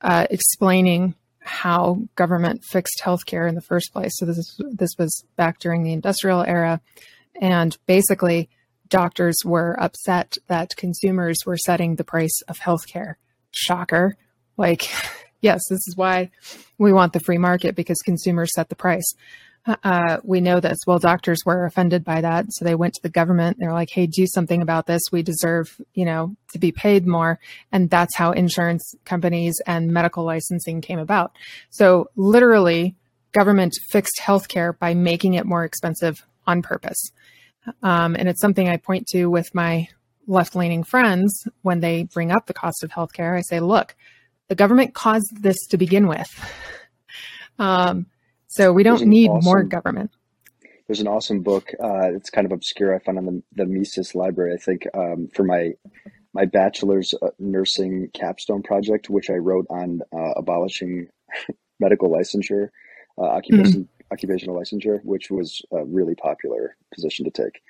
uh, explaining how government fixed healthcare in the first place. So this is, this was back during the industrial era. And basically, doctors were upset that consumers were setting the price of healthcare. Shocker. Like, yes, this is why we want the free market, because consumers set the price. Uh, we know this. Well, doctors were offended by that. So they went to the government. They're like, hey, do something about this. We deserve, you know, to be paid more. And that's how insurance companies and medical licensing came about. So literally, government fixed healthcare by making it more expensive on purpose. Um, and it's something I point to with my left-leaning friends when they bring up the cost of healthcare. I say, look, the government caused this to begin with. um, So we don't need awesome, more government. There's an awesome book. Uh, it's kind of obscure. I found on the, the Mises Library, I think, um, for my my bachelor's nursing capstone project, which I wrote on uh, abolishing medical licensure, uh, occupation, mm-hmm. occupational licensure, which was a really popular position to take.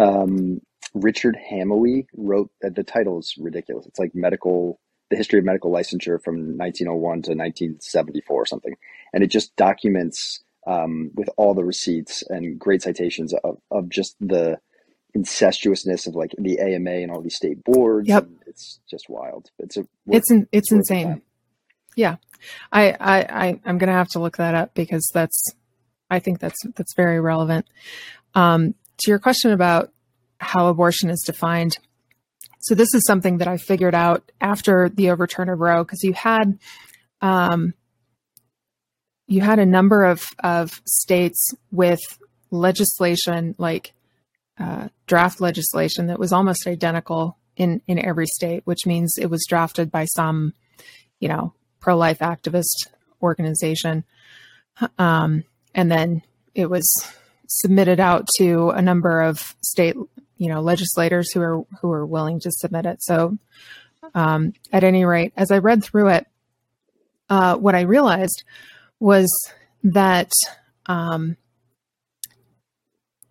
Um, Richard Hamowy wrote uh, the title's ridiculous. It's like medical. The history of medical licensure from nineteen oh one to nineteen seventy-four or something. And it just documents um, with all the receipts and great citations of, of just the incestuousness of like the A M A and all these state boards. Yep. And it's just wild. It's a, worth, it's, an, it's, it's insane. Yeah. I, I, I, I'm going to have to look that up because that's, I think that's, that's very relevant. Um, to your question about how abortion is defined. So this is something that I figured out after the overturn of Roe, because you had um, you had a number of, of states with legislation, like uh, draft legislation that was almost identical in, in every state, which means it was drafted by some, you know, pro-life activist organization. Um, and then it was submitted out to a number of state you know, legislators who are, who are willing to submit it. So, um, at any rate, as I read through it, uh, what I realized was that, um,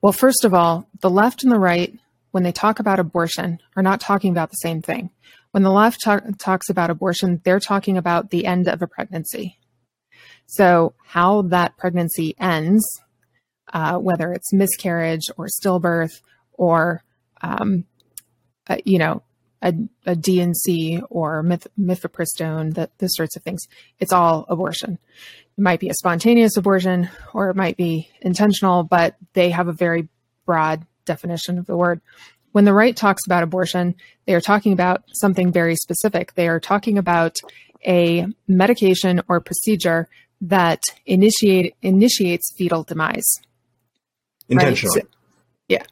well, first of all, the left and the right, when they talk about abortion, are not talking about the same thing. When the left talk, talks about abortion, they're talking about the end of a pregnancy. So how that pregnancy ends, uh, whether it's miscarriage or stillbirth, or, um, uh, you know, a, a D and C or mif- mifepristone, that those sorts of things. It's all abortion. It might be a spontaneous abortion or it might be intentional, but they have a very broad definition of the word. When the right talks about abortion, they are talking about something very specific. They are talking about a medication or procedure that initiate initiates fetal demise. Intentional. Right? So, yeah.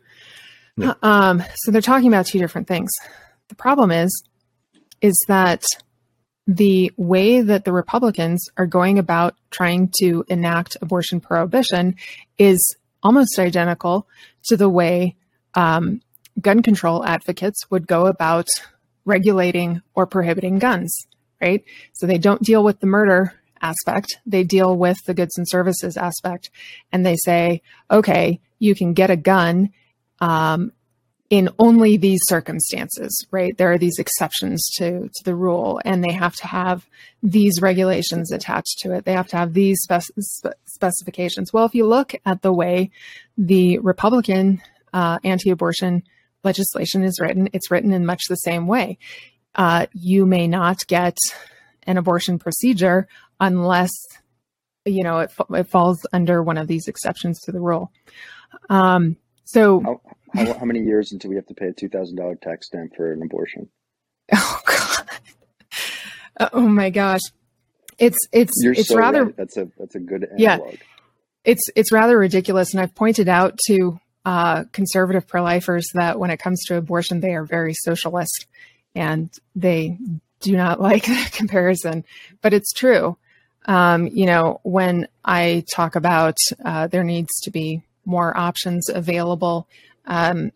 No. Um, so they're talking about two different things. The problem is, is that the way that the Republicans are going about trying to enact abortion prohibition is almost identical to the way um, gun control advocates would go about regulating or prohibiting guns, right? So they don't deal with the murder aspect. They deal with the goods and services aspect. And they say, okay, you can get a gun Um, in only these circumstances, right? There are these exceptions to, to the rule, and they have to have these regulations attached to it. They have to have these spec- specifications. Well, if you look at the way the Republican uh, anti-abortion legislation is written, it's written in much the same way. Uh, you may not get an abortion procedure unless, you know, it, it falls under one of these exceptions to the rule. Um, So how, how, how many years until we have to pay a two thousand dollars tax stamp for an abortion? Oh God. Oh my gosh. It's, it's, You're it's so rather, right. that's a, that's a good analog. Yeah, it's, it's rather ridiculous. And I've pointed out to uh, conservative pro-lifers that when it comes to abortion, they are very socialist and they do not like that comparison, but it's true. Um, you know, when I talk about uh, there needs to be more options available um,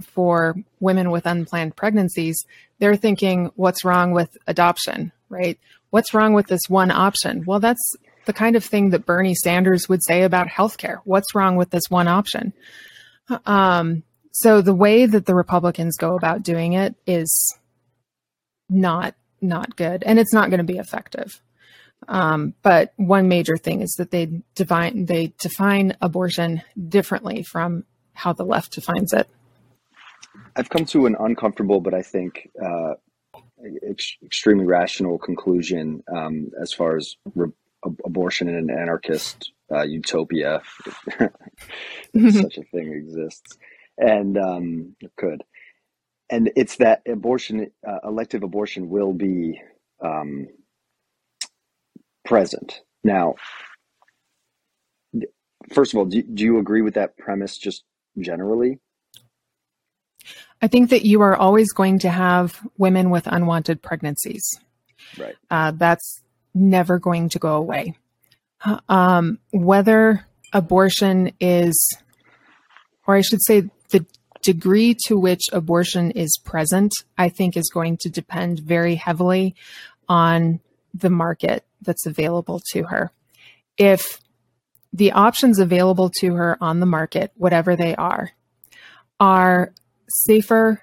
for women with unplanned pregnancies, they're thinking, what's wrong with adoption, right? what's wrong with this one option? Well, that's the kind of thing that Bernie Sanders would say about healthcare. What's wrong with this one option? Um, so the way that the Republicans go about doing it is not not good, and it's not going to be effective. Um, but one major thing is that they define they define abortion differently from how the left defines it. I've come to an uncomfortable, but I think uh, ex- extremely rational conclusion um, as far as re- abortion in an anarchist uh, utopia, if mm-hmm. such a thing exists, and um, it could. And it's that abortion, uh, elective abortion, will be um, present. Now, first of all, do, do you agree with that premise just generally? I think that you are always going to have women with unwanted pregnancies. Right. Uh, that's never going to go away. Um, whether abortion is, or I should say the degree to which abortion is present, I think is going to depend very heavily on the market that's available to her. If the options available to her on the market, whatever they are, are safer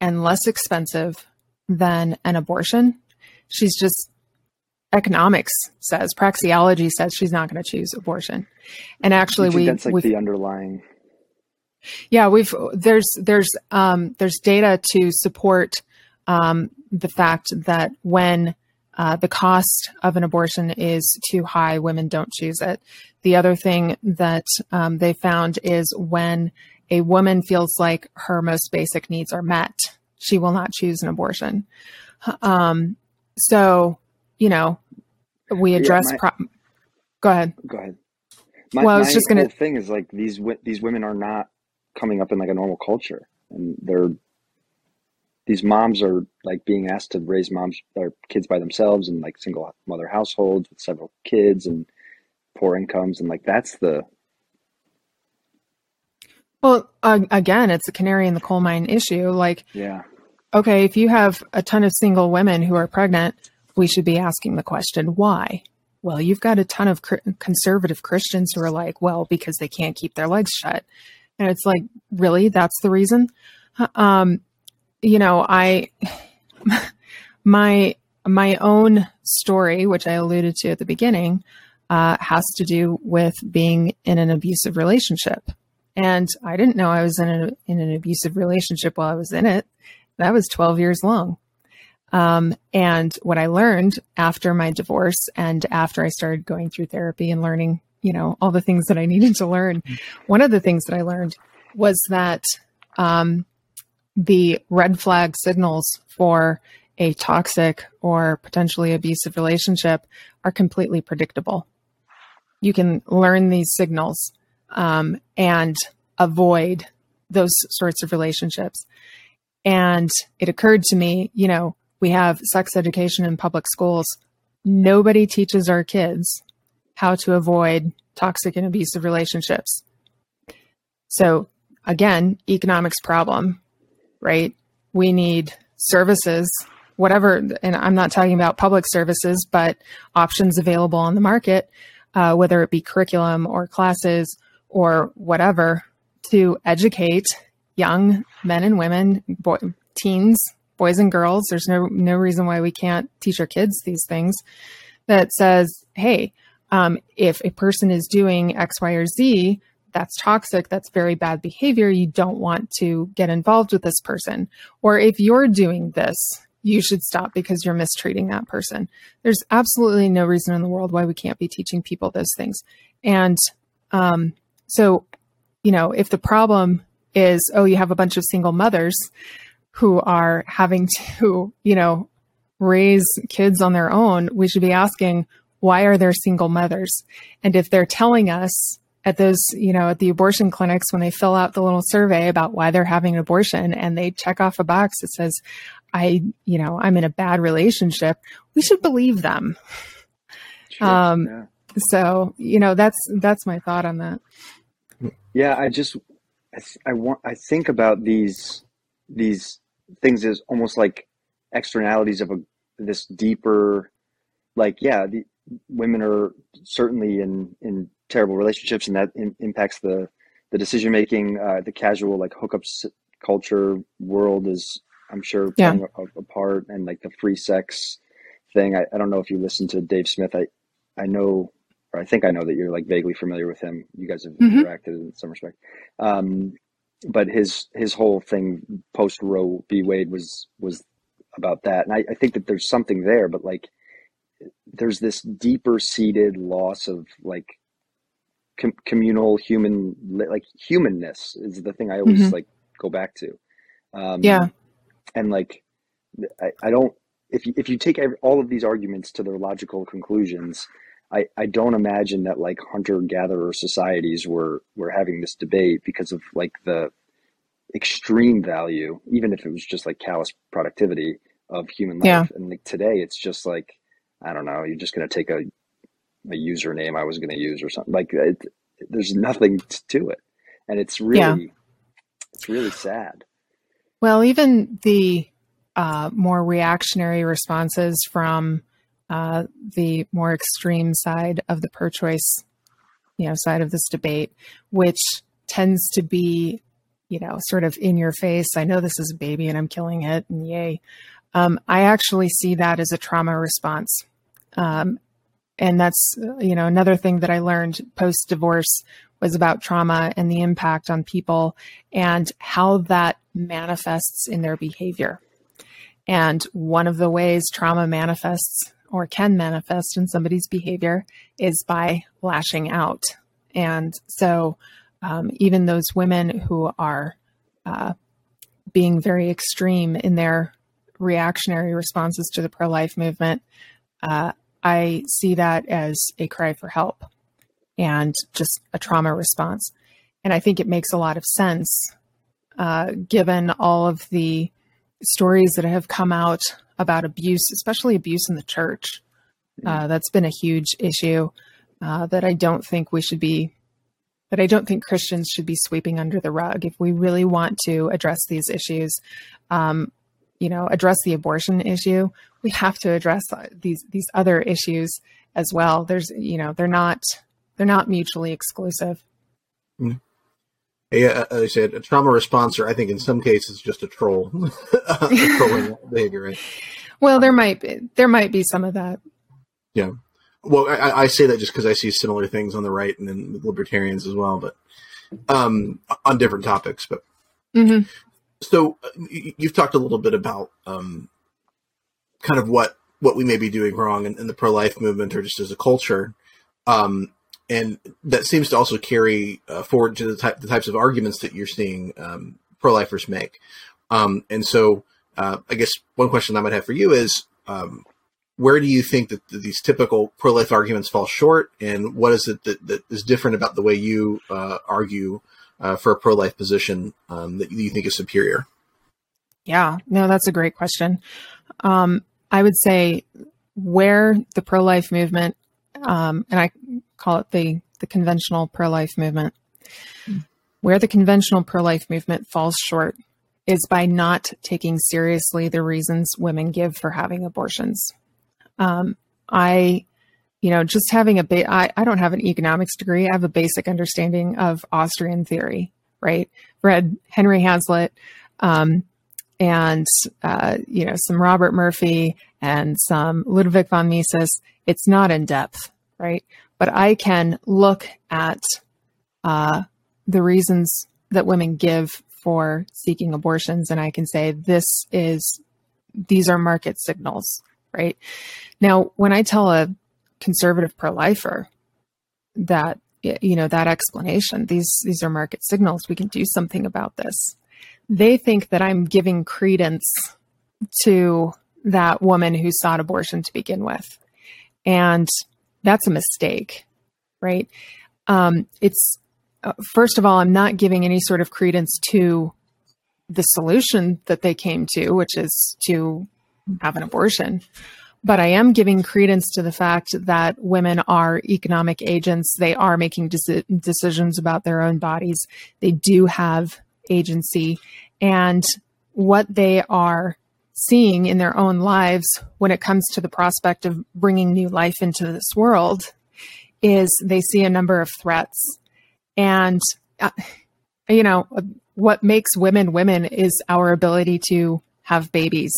and less expensive than an abortion, she's just, economics says, praxeology says she's not going to choose abortion. And actually we- That's like the underlying- Yeah, we've there's there's um, there's data to support um, the fact that when uh, the cost of an abortion is too high, women don't choose it. The other thing that um, they found is when a woman feels like her most basic needs are met, she will not choose an abortion. Um, so, you know, we address. Yeah, my, pro- go ahead. Go ahead. My, well, I was my just going to thing is like these these women are not coming up in like a normal culture, and they're these moms are like being asked to raise moms their kids by themselves in like single mother households with several kids and poor incomes, and like that's the well uh, again it's a canary in the coal mine issue. Like, yeah, okay, if you have a ton of single women who are pregnant, we should be asking the question why. Well, you've got a ton of cr- conservative Christians who are like, well, because they can't keep their legs shut. And it's like, really, that's the reason? Um, you know, I, my, my own story, which I alluded to at the beginning, uh, has to do with being in an abusive relationship. And I didn't know I was in, a, in an abusive relationship while I was in it. That was twelve years long. Um, and what I learned after my divorce and after I started going through therapy and learning, you know, all the things that I needed to learn. One of the things that I learned was that um, the red flag signals for a toxic or potentially abusive relationship are completely predictable. You can learn these signals um, and avoid those sorts of relationships. And it occurred to me, you know, we have sex education in public schools. Nobody teaches our kids how to avoid toxic and abusive relationships. So again, economics problem, right? We need services, whatever, and I'm not talking about public services, but options available on the market, uh, whether it be curriculum or classes or whatever, to educate young men and women, boy, teens, boys and girls. There's no no reason why we can't teach our kids these things that says, hey, Um, if a person is doing X, Y, or Z, that's toxic, that's very bad behavior, you don't want to get involved with this person. Or if you're doing this, you should stop because you're mistreating that person. There's absolutely no reason in the world why we can't be teaching people those things. And um, so, you know, if the problem is, oh, you have a bunch of single mothers who are having to, you know, raise kids on their own, we should be asking, why are there single mothers? And if they're telling us at those, you know, at the abortion clinics, when they fill out the little survey about why they're having an abortion and they check off a box that says, I, you know, I'm in a bad relationship, we should believe them. Sure, um, yeah. So, you know, that's, that's my thought on that. Yeah. I just, I, th- I want, I think about these, these things as almost like externalities of a, this deeper like, yeah, the women are certainly in, in terrible relationships, and that in, impacts the, the decision-making. Uh, the casual, like, hookups culture world is, I'm sure, yeah. playing a, a part, and like the free sex thing. I, I don't know if you listen to Dave Smith. I, I know, or I think I know that you're like vaguely familiar with him. You guys have mm-hmm. interacted in some respect. Um, but his, his whole thing post Roe v. Wade was, was about that. And I, I think that there's something there, but like, there's this deeper seated loss of like com- communal human, like humanness is the thing I always mm-hmm. like go back to. Um, yeah. And like, I, I don't, if you, if you take every, all of these arguments to their logical conclusions, I, I don't imagine that like hunter-gatherer societies were, were having this debate because of like the extreme value, even if it was just like callous productivity of human life. Yeah. And like today it's just like, I don't know, you're just going to take a, a username I was going to use or something like it, there's nothing to it. And it's really, yeah. it's really sad. Well, even the uh, more reactionary responses from uh, the more extreme side of the pro-choice, you know, side of this debate, which tends to be, you know, sort of in your face. I know this is a baby and I'm killing it and yay. Um, I actually see that as a trauma response. Um, and that's, you know, another thing that I learned post-divorce was about trauma and the impact on people and how that manifests in their behavior. And one of the ways trauma manifests or can manifest in somebody's behavior is by lashing out. And so um, even those women who are uh, being very extreme in their reactionary responses to the pro-life movement, uh, I see that as a cry for help and just a trauma response. And I think it makes a lot of sense uh, given all of the stories that have come out about abuse, especially abuse in the church. Uh, that's been a huge issue uh, that I don't think we should be, that I don't think Christians should be sweeping under the rug. If we really want to address these issues, um, you know, address the abortion issue, we have to address these, these other issues as well. There's, you know, they're not, they're not mutually exclusive. Mm. Yeah, as I said, a trauma responser, I think in some cases, just a troll. a trolling behavior, right? Well, there might be, there might be some of that. Yeah. Well, I, I say that just because I see similar things on the right and then with libertarians as well, but um, on different topics. But mm-hmm. So you've talked a little bit about um, kind of what, what we may be doing wrong in, in the pro-life movement or just as a culture. Um, and that seems to also carry uh, forward to the, type, the types of arguments that you're seeing um, pro-lifers make. Um, and so uh, I guess one question I might have for you is, um, where do you think that these typical pro-life arguments fall short? And what is it that, that is different about the way you uh, argue uh, for a pro-life position um, that you think is superior? Yeah, no, that's a great question. Um, I would say where the pro-life movement, um, and I call it the, the conventional pro-life movement. Where the conventional pro-life movement falls short is by not taking seriously the reasons women give for having abortions. Um, I, you know, just having a, ba- I, I don't have an economics degree. I have a basic understanding of Austrian theory, right? Read Henry Hazlitt, um, and, uh, you know, some Robert Murphy and some Ludwig von Mises. It's not in depth, right? But I can look at uh, the reasons that women give for seeking abortions, and I can say this is, these are market signals, right? Now, when I tell a conservative pro-lifer that, you know, that explanation, these these are market signals, we can do something about this, they think that I'm giving credence to that woman who sought abortion to begin with, and that's a mistake, right? Um, it's, uh, first of all, I'm not giving any sort of credence to the solution that they came to, which is to have an abortion. But I am giving credence to the fact that women are economic agents. They are making de- decisions about their own bodies. They do have agency. And what they are seeing in their own lives when it comes to the prospect of bringing new life into this world is they see a number of threats. And, uh, you know, what makes women women is our ability to have babies.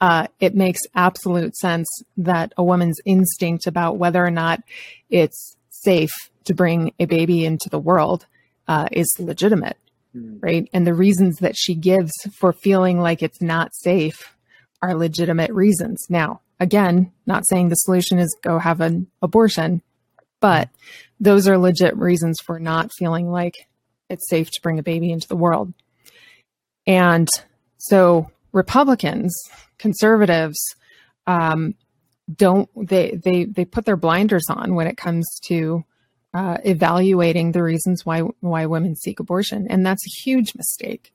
Uh, it makes absolute sense that a woman's instinct about whether or not it's safe to bring a baby into the world uh, is legitimate, right? And the reasons that she gives for feeling like it's not safe are legitimate reasons. Now, again, not saying the solution is go have an abortion, but those are legit reasons for not feeling like it's safe to bring a baby into the world. And so Republicans, conservatives, um, don't, they, they, they put their blinders on when it comes to Uh, evaluating the reasons why why women seek abortion. And that's a huge mistake,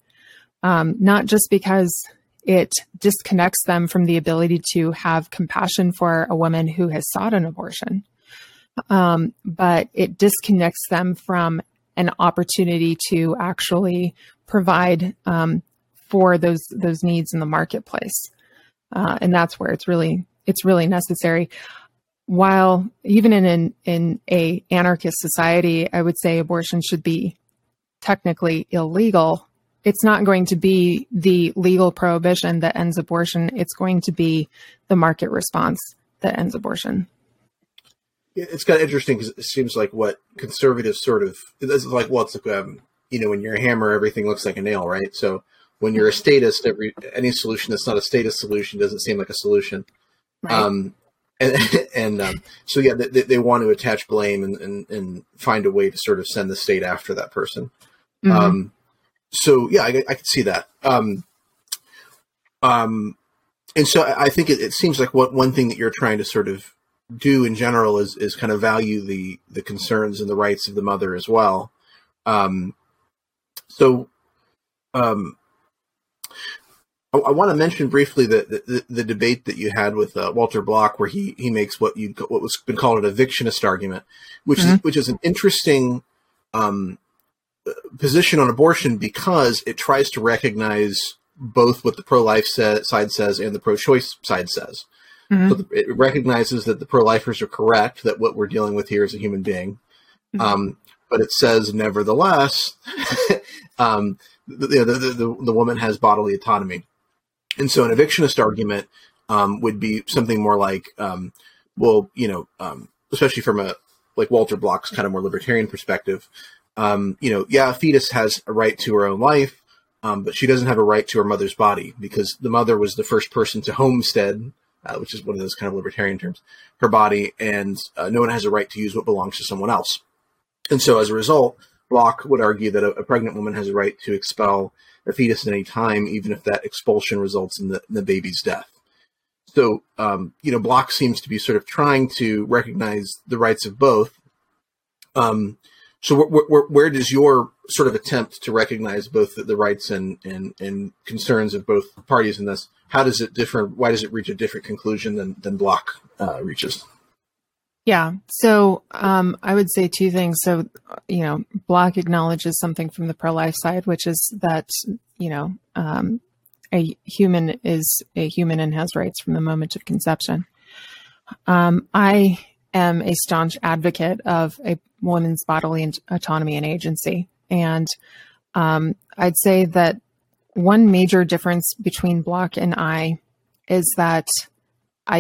um, not just because it disconnects them from the ability to have compassion for a woman who has sought an abortion, um, but it disconnects them from an opportunity to actually provide um, for those those needs in the marketplace. Uh, and that's where it's really it's really necessary. While even in an in a anarchist society, I would say abortion should be technically illegal. It's not going to be the legal prohibition that ends abortion. It's going to be the market response that ends abortion. It's kind of interesting because it seems like what conservatives sort of, this is like, well, it's like, um, you know, when you're a hammer, everything looks like a nail, right? So when you're a statist, every any solution that's not a statist solution doesn't seem like a solution. Right. Um, And, and um, so, yeah, they, they want to attach blame and, and, and find a way to sort of send the state after that person. Mm-hmm. Um, so, yeah, I, I can see that. Um, um, and so I think it, it seems like what one thing that you're trying to sort of do in general is, is kind of value the, the concerns and the rights of the mother as well. Um, so um, I, I want to mention briefly the, the, the debate that you had with uh, Walter Block, where he, he makes what you what was been called an evictionist argument, which mm-hmm. is, which is an interesting um, position on abortion because it tries to recognize both what the pro-life sa- side says and the pro-choice side says. Mm-hmm. So the, it recognizes that the pro-lifers are correct, that what we're dealing with here is a human being, mm-hmm. um, but it says nevertheless, um, the, the, the, the the woman has bodily autonomy. And so an evictionist argument um, would be something more like, um, well, you know, um, especially from a like Walter Block's kind of more libertarian perspective, um, you know, yeah, a fetus has a right to her own life, um, but she doesn't have a right to her mother's body because the mother was the first person to homestead, uh, which is one of those kind of libertarian terms, her body, and uh, no one has a right to use what belongs to someone else. And so as a result, Block would argue that a, a pregnant woman has a right to expel a fetus at any time, even if that expulsion results in the, in the baby's death. So, um, you know, Block seems to be sort of trying to recognize the rights of both. Um, so wh- wh- where does your sort of attempt to recognize both the, the rights and, and, and concerns of both parties in this, how does it differ? Why does it reach a different conclusion than, than Block uh, reaches? Yeah. So um, I would say two things. So, you know, Block acknowledges something from the pro-life side, which is that, you know, um, a human is a human and has rights from the moment of conception. Um, I am a staunch advocate of a woman's bodily autonomy and agency. And um, I'd say that one major difference between Block and I is that I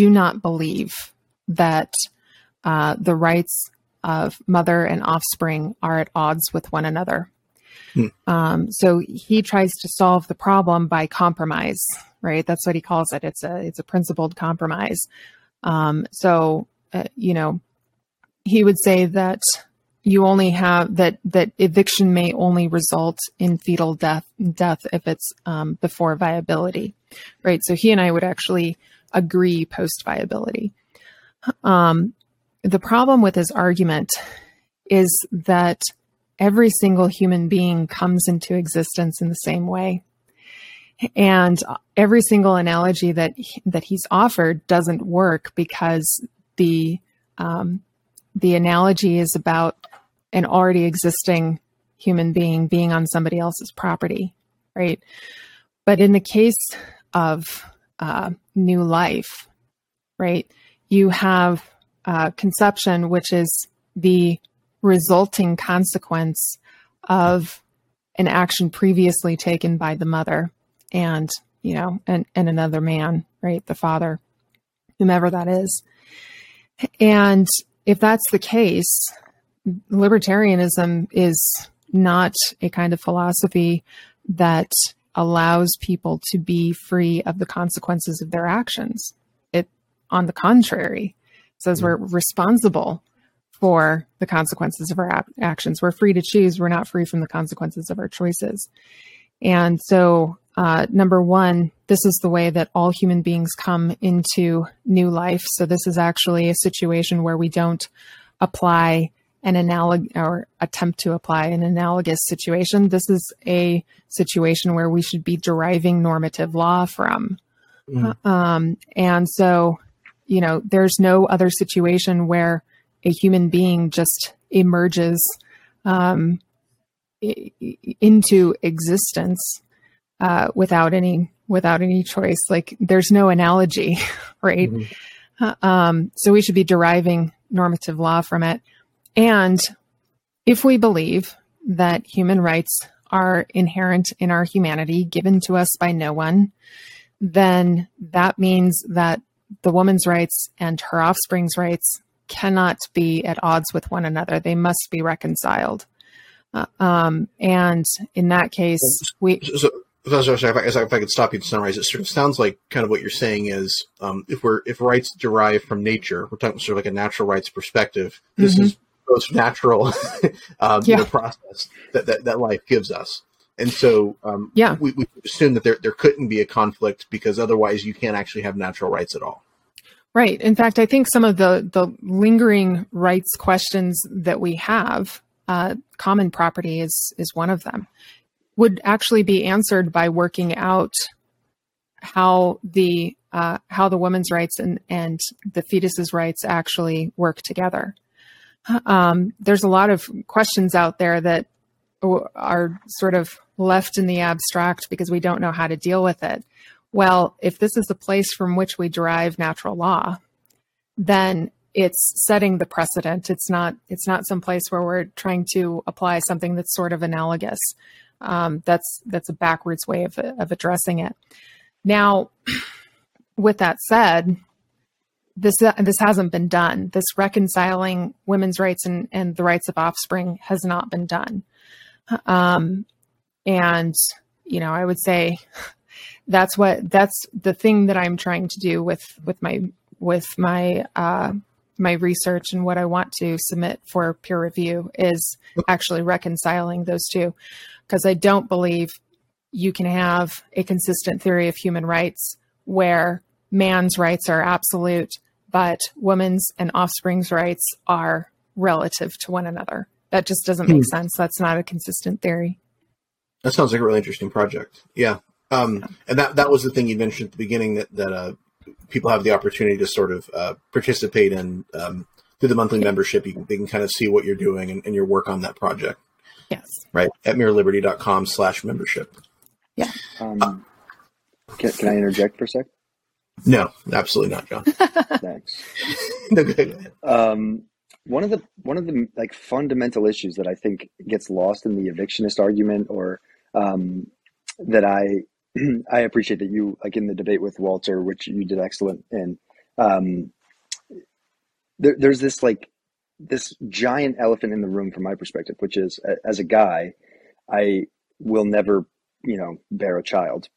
do not believe that uh, the rights of mother and offspring are at odds with one another. Hmm. Um, so he tries to solve the problem by compromise, right? That's what he calls it. It's a it's a principled compromise. Um, so uh, you know, he would say that you only have that that eviction may only result in fetal death death if it's um, before viability, right? So he and I would actually agree post viability. Um, the problem with his argument is that every single human being comes into existence in the same way. And every single analogy that, that he's offered doesn't work because the, um, the analogy is about an already existing human being being on somebody else's property, right? But in the case of uh, new life, right? You have uh, conception, which is the resulting consequence of an action previously taken by the mother and, you know, and, and another man, right? The father, whomever that is. And if that's the case, libertarianism is not a kind of philosophy that allows people to be free of the consequences of their actions. It, on the contrary, says we're responsible for the consequences of our ap- actions. We're free to choose. We're not free from the consequences of our choices. And so, uh, number one, this is the way that all human beings come into new life. So this is actually a situation where we don't apply an analog or attempt to apply an analogous situation. This is a situation where we should be deriving normative law from. Mm. Um, and so, you know, there's no other situation where a human being just emerges um, into existence uh, without any without any choice. Like there's no analogy, right? Mm-hmm. uh, um, so we should be deriving normative law from it. And if we believe that human rights are inherent in our humanity, given to us by no one, then that means that the woman's rights and her offspring's rights cannot be at odds with one another. They must be reconciled. Uh, um, and in that case, we... So, so, so, so if, I, if I could stop you to summarize, it sort of sounds like kind of what you're saying is um, if we're if rights derive from nature, we're talking sort of like a natural rights perspective, this mm-hmm. is the most natural um, yeah. you know, process that, that, that life gives us. And so um, yeah. we, we assume that there, there couldn't be a conflict because otherwise you can't actually have natural rights at all. Right. In fact, I think some of the, the lingering rights questions that we have, uh, common property is is one of them, would actually be answered by working out how the uh, how the woman's rights and, and the fetus's rights actually work together. Um, there's a lot of questions out there that are sort of left in the abstract because we don't know how to deal with it. Well, if this is the place from which we derive natural law, then it's setting the precedent. It's not it's not some place where we're trying to apply something that's sort of analogous. Um, that's that's a backwards way of, of addressing it. Now, with that said, this this hasn't been done. This reconciling women's rights and, and the rights of offspring has not been done. Um, and, you know, I would say... That's what, that's the thing that I'm trying to do with, with my, with my, uh, my research and what I want to submit for peer review is actually reconciling those two. Because I don't believe you can have a consistent theory of human rights where man's rights are absolute, but women's and offspring's rights are relative to one another. That just doesn't make sense. That's not a consistent theory. That sounds like a really interesting project. Yeah. Um, and that, that was the thing you mentioned at the beginning that, that uh, people have the opportunity to sort of uh, participate in um, through the monthly yeah. membership. You can, they can kind of see what you're doing and, and your work on that project. Yes. Right. At mereliberty.com slash membership. Yeah. Um, uh, can, can I interject for a sec? No, absolutely not, John. Thanks. No, go ahead. Um, one of the, one of the like fundamental issues that I think gets lost in the evictionist argument or um, that I, I appreciate that you, like in the debate with Walter, which you did excellent in, um, there, there's this like this giant elephant in the room from my perspective, which is as a guy, I will never, you know, bear a child.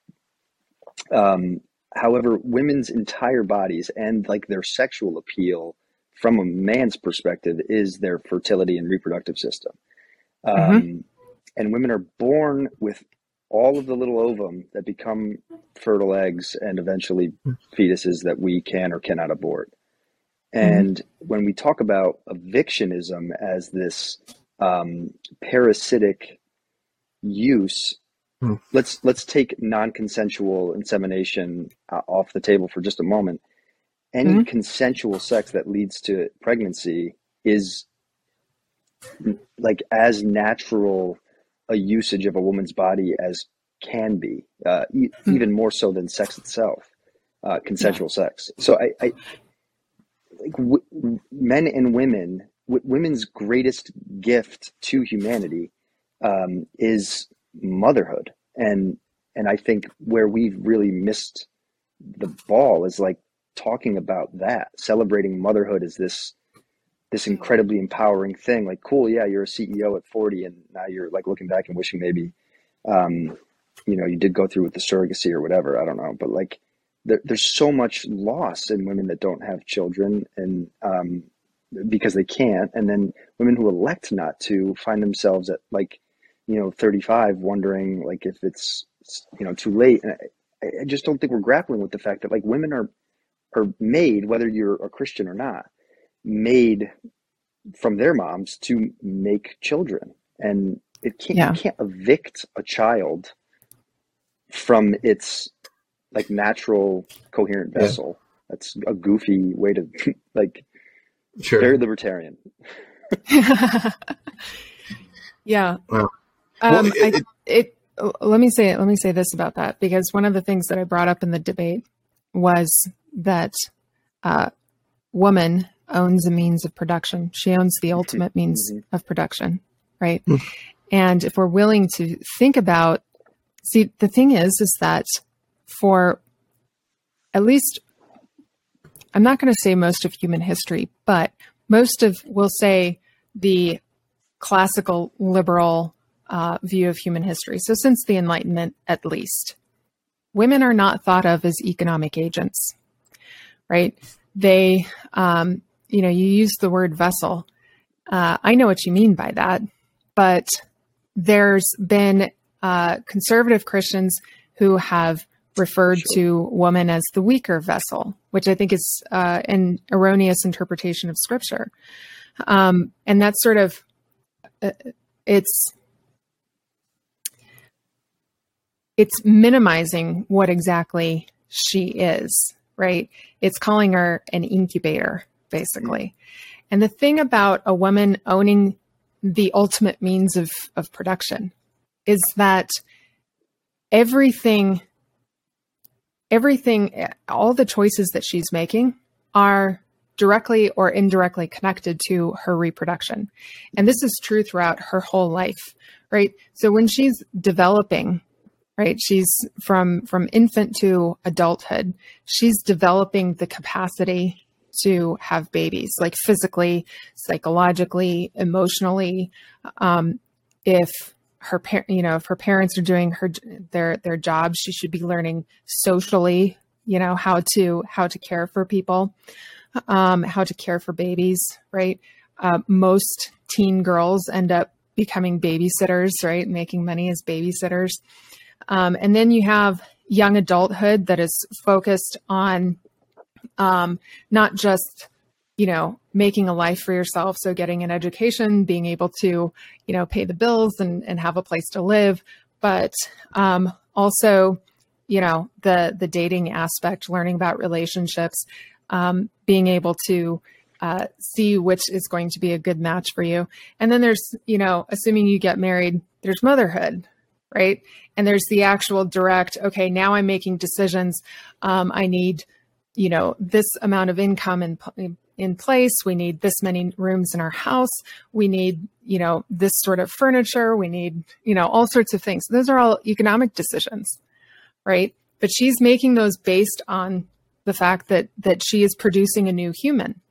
Um, however, women's entire bodies and like their sexual appeal from a man's perspective is their fertility and reproductive system. Um, mm-hmm. And women are born with all of the little ovum that become fertile eggs and eventually fetuses that we can or cannot abort. And mm-hmm. when we talk about evictionism as this um, parasitic use, mm-hmm. let's let's take non-consensual insemination uh, off the table for just a moment. Any mm-hmm. consensual sex that leads to pregnancy is like as natural a usage of a woman's body as can be, uh, e- even more so than sex itself, uh, consensual yeah. sex. So I, I like w- men and women, w- women's greatest gift to humanity um, is motherhood. And, and I think where we've really missed the ball is like talking about that, celebrating motherhood as this, this incredibly empowering thing. Like, cool. Yeah. You're a C E O at forty and now you're like looking back and wishing maybe, um, you know, you did go through with the surrogacy or whatever. I don't know. But like, there, there's so much loss in women that don't have children and, um, because they can't. And then women who elect not to find themselves at like, you know, thirty-five wondering like if it's, you know, too late. And I, I just don't think we're grappling with the fact that like women are, are made, whether you're a Christian or not, made from their moms to make children. And it can't, yeah. you can't evict a child from its like natural coherent vessel. Yeah. That's a goofy way to like, sure. Very libertarian. yeah. Wow. Um, well, it, I, it, it, let me say, let me say this about that, because one of the things that I brought up in the debate was that uh, woman owns a means of production. She owns the ultimate means mm-hmm. of production, right? Mm. And if we're willing to think about, see, the thing is, is that for at least, I'm not going to say most of human history, but most of, we'll say, the classical liberal uh, view of human history. So since the Enlightenment, at least, women are not thought of as economic agents, right? They, um, you know, you use the word vessel. Uh, I know what you mean by that, but there's been uh, conservative Christians who have referred sure. to woman as the weaker vessel, which I think is uh, an erroneous interpretation of scripture. Um, and that's sort of, uh, it's, it's minimizing what exactly she is, right? It's calling her an incubator, basically. And the thing about a woman owning the ultimate means of, of production is that everything, everything, all the choices that she's making are directly or indirectly connected to her reproduction. And this is true throughout her whole life, right? So when she's developing, right? She's from, from infant to adulthood, she's developing the capacity to have babies, like physically, psychologically, emotionally. Um, if her par- you know, if her parents are doing her, their, their job, she should be learning socially, you know, how to, how to care for people, um, how to care for babies, right? Uh, most teen girls end up becoming babysitters, right? Making money as babysitters. Um, and then you have young adulthood that is focused on um, not just, you know, making a life for yourself. So getting an education, being able to, you know, pay the bills and, and have a place to live, but um, also, you know, the, the dating aspect, learning about relationships, um, being able to uh, see which is going to be a good match for you. And then there's, you know, assuming you get married, there's motherhood. Right. And there's the actual direct, okay, now I'm making decisions. Um, I need, you know, this amount of income in, in place. We need this many rooms in our house. We need, you know, this sort of furniture. We need, you know, all sorts of things. Those are all economic decisions. Right. But she's making those based on the fact that, that she is producing a new human.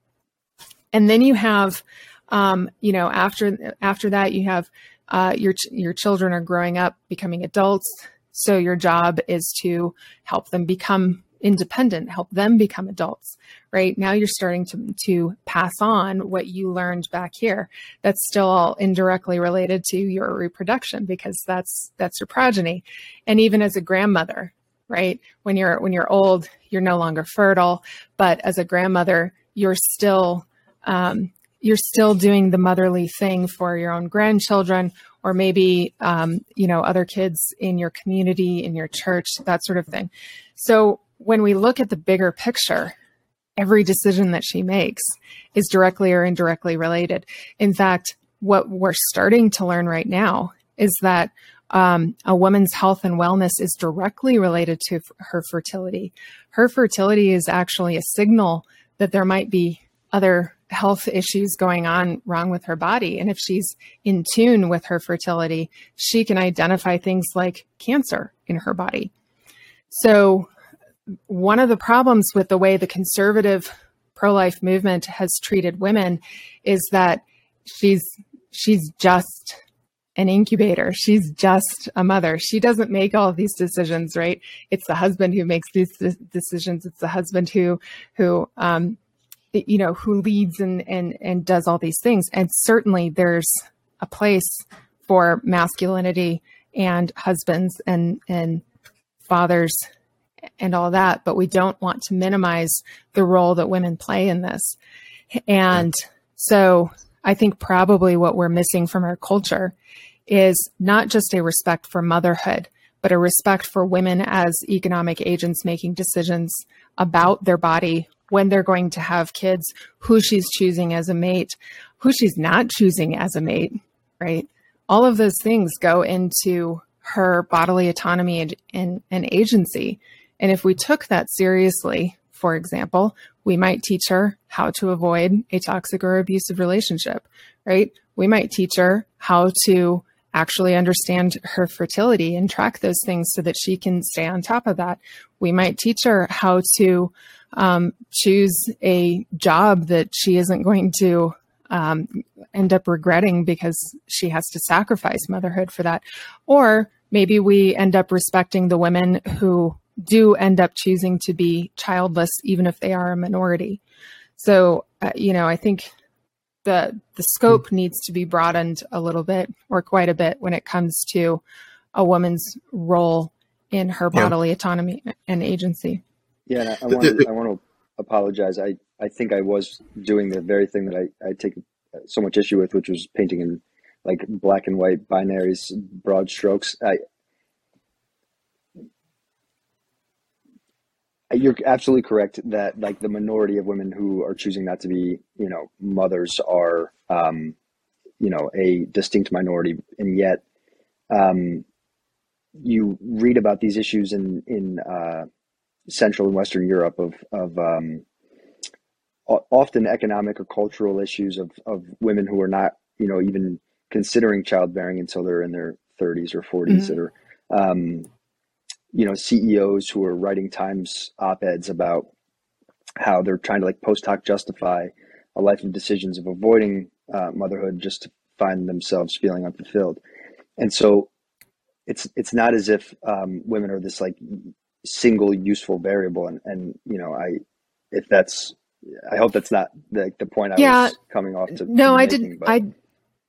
And then you have, um, you know, after, after that, you have, Uh, your your children are growing up, becoming adults. So your job is to help them become independent, help them become adults, right? Now you're starting to, to pass on what you learned back here. That's still all indirectly related to your reproduction because that's that's your progeny. And even as a grandmother, right? When you're when you're old, you're no longer fertile, but as a grandmother, you're still um, you're still doing the motherly thing for your own grandchildren, or maybe, um, you know, other kids in your community, in your church, that sort of thing. So when we look at the bigger picture, every decision that she makes is directly or indirectly related. In fact, what we're starting to learn right now is that um, a woman's health and wellness is directly related to f- her fertility. Her fertility is actually a signal that there might be other health issues going on wrong with her body. And if she's in tune with her fertility, she can identify things like cancer in her body. So one of the problems with the way the conservative pro-life movement has treated women is that she's she's just an incubator. She's just a mother. She doesn't make all of these decisions, right? It's the husband who makes these decisions. It's the husband who who um, you know, who leads and and and does all these things. And certainly there's a place for masculinity and husbands and and fathers and all that, but we don't want to minimize the role that women play in this. And so I think probably what we're missing from our culture is not just a respect for motherhood, but a respect for women as economic agents making decisions about their body, when they're going to have kids, who she's choosing as a mate, who she's not choosing as a mate, right? All of those things go into her bodily autonomy and, and, and agency. And if we took that seriously, for example, we might teach her how to avoid a toxic or abusive relationship, right? We might teach her how to actually understand her fertility and track those things so that she can stay on top of that. We might teach her how to um, choose a job that she isn't going to um, end up regretting because she has to sacrifice motherhood for that. Or maybe we end up respecting the women who do end up choosing to be childless, even if they are a minority. So, uh, you know, I think the the scope needs to be broadened a little bit, or quite a bit, when it comes to a woman's role in her bodily yeah. autonomy and agency. Yeah, and I, I want to I want to apologize. I, I think I was doing the very thing that I, I take so much issue with, which was painting in like black and white binaries, broad strokes. I You're absolutely correct that like the minority of women who are choosing not to be, you know, mothers are, um, you know, a distinct minority. And yet um, you read about these issues in, in uh, Central and Western Europe of, of um, often economic or cultural issues of, of women who are not, you know, even considering childbearing until they're in their thirties or forties, mm-hmm. that are, um, you know, C E Os who are writing Times op-eds about how they're trying to like post hoc justify a life of decisions of avoiding uh, motherhood just to find themselves feeling unfulfilled. And so it's it's not as if um, women are this like single useful variable. And, and you know, I if that's I hope that's not the, the point I yeah. was coming off to. No, I making, didn't. But. I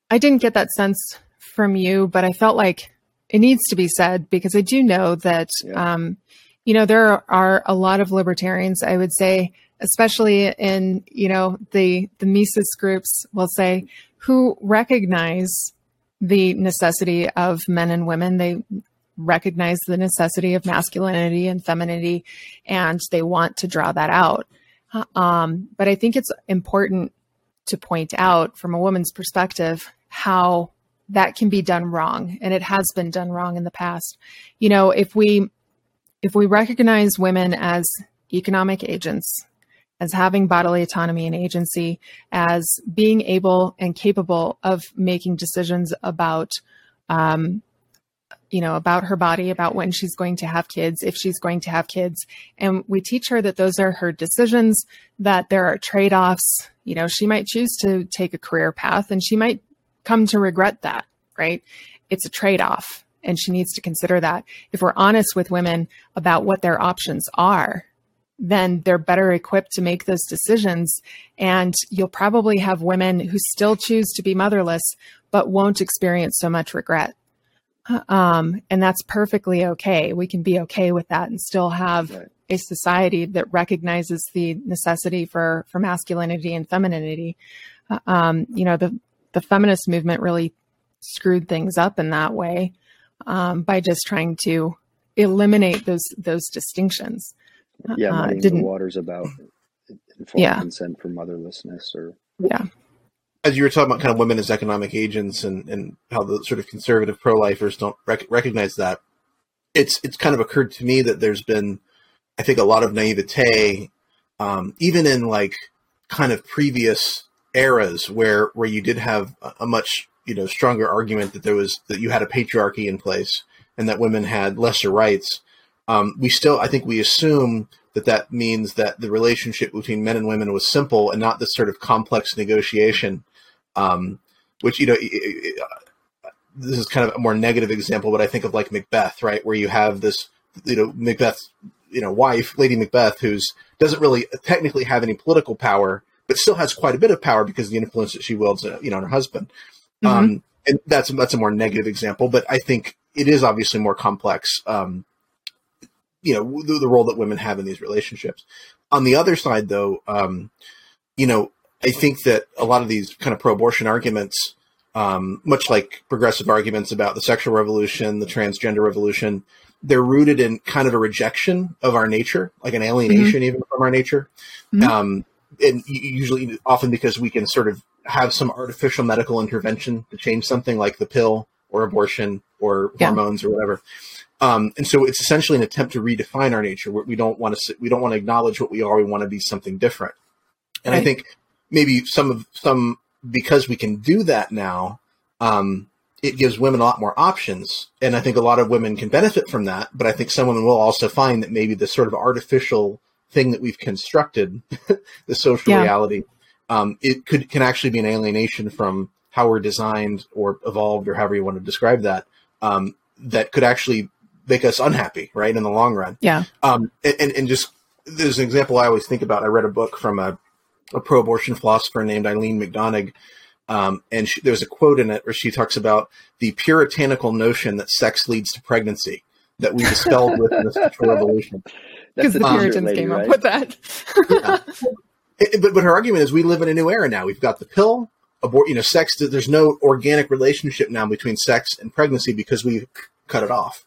I didn't get that sense from you, but I felt like it needs to be said, because I do know that, yeah. um, you know, there are a lot of libertarians, I would say, especially in, you know, the, the Mises groups, we'll say, who recognize the necessity of men and women. They recognize the necessity of masculinity and femininity, and they want to draw that out. Um, but I think it's important to point out from a woman's perspective how that can be done wrong, and it has been done wrong in the past. You know, if we if we recognize women as economic agents, as having bodily autonomy and agency, as being able and capable of making decisions about, um, you know, about her body, about when she's going to have kids, if she's going to have kids, and we teach her that those are her decisions, that there are trade-offs. You know, she might choose to take a career path, and she might come to regret that, right? It's a trade-off, and she needs to consider that. If we're honest with women about what their options are, then they're better equipped to make those decisions. And you'll probably have women who still choose to be motherless, but won't experience so much regret. Um, and that's perfectly okay. We can be okay with that and still have right. a society that recognizes the necessity for, for masculinity and femininity. Um, you know, the The feminist movement really screwed things up in that way um, by just trying to eliminate those those distinctions. Yeah, muddying uh, the waters about informed yeah. consent for motherlessness, or yeah, as you were talking about kind of women as economic agents and, and how the sort of conservative pro-lifers don't rec- recognize that, it's it's kind of occurred to me that there's been, I think, a lot of naivete, um, even in like kind of previous eras where where you did have a much you know stronger argument that there was that you had a patriarchy in place and that women had lesser rights. Um, we still, I think, we assume that that means that the relationship between men and women was simple and not this sort of complex negotiation. Um, which, you know, it, it, this is kind of a more negative example, but I think of like Macbeth, right? Where you have this, you know, Macbeth's, you know, wife, Lady Macbeth, who's doesn't really technically have any political power, but still has quite a bit of power because of the influence that she wields, you know, on her husband. Mm-hmm. Um, and that's, that's a more negative example, but I think it is obviously more complex, um, you know, the, the role that women have in these relationships. On the other side though, um, you know, I think that a lot of these kind of pro-abortion arguments, um, much like progressive arguments about the sexual revolution, the transgender revolution, they're rooted in kind of a rejection of our nature, like an alienation mm-hmm. even from our nature. Mm-hmm. Um, and usually often because we can sort of have some artificial medical intervention to change something like the pill or abortion or yeah. hormones or whatever. Um, and so it's essentially an attempt to redefine our nature. We don't want to, we don't want to acknowledge what we are. We want to be something different. And right. I think maybe some of some, because we can do that now, um, it gives women a lot more options. And I think a lot of women can benefit from that, but I think some women will also find that maybe the sort of artificial thing that we've constructed, the social yeah. reality, um, it could, can actually be an alienation from how we're designed or evolved or however you want to describe that, um, that could actually make us unhappy, right? In the long run. Yeah. Um, and, and just, there's an example I always think about. I read a book from a, a pro-abortion philosopher named Eileen McDonagh. Um, and she, there's a quote in it where she talks about the puritanical notion that sex leads to pregnancy that we dispelled with in the sexual revolution. Because the um, Puritans lady, came right? up with that. yeah. it, but, but her argument is we live in a new era now. We've got the pill, abort, you know, sex. There's no organic relationship now between sex and pregnancy because we've cut it off.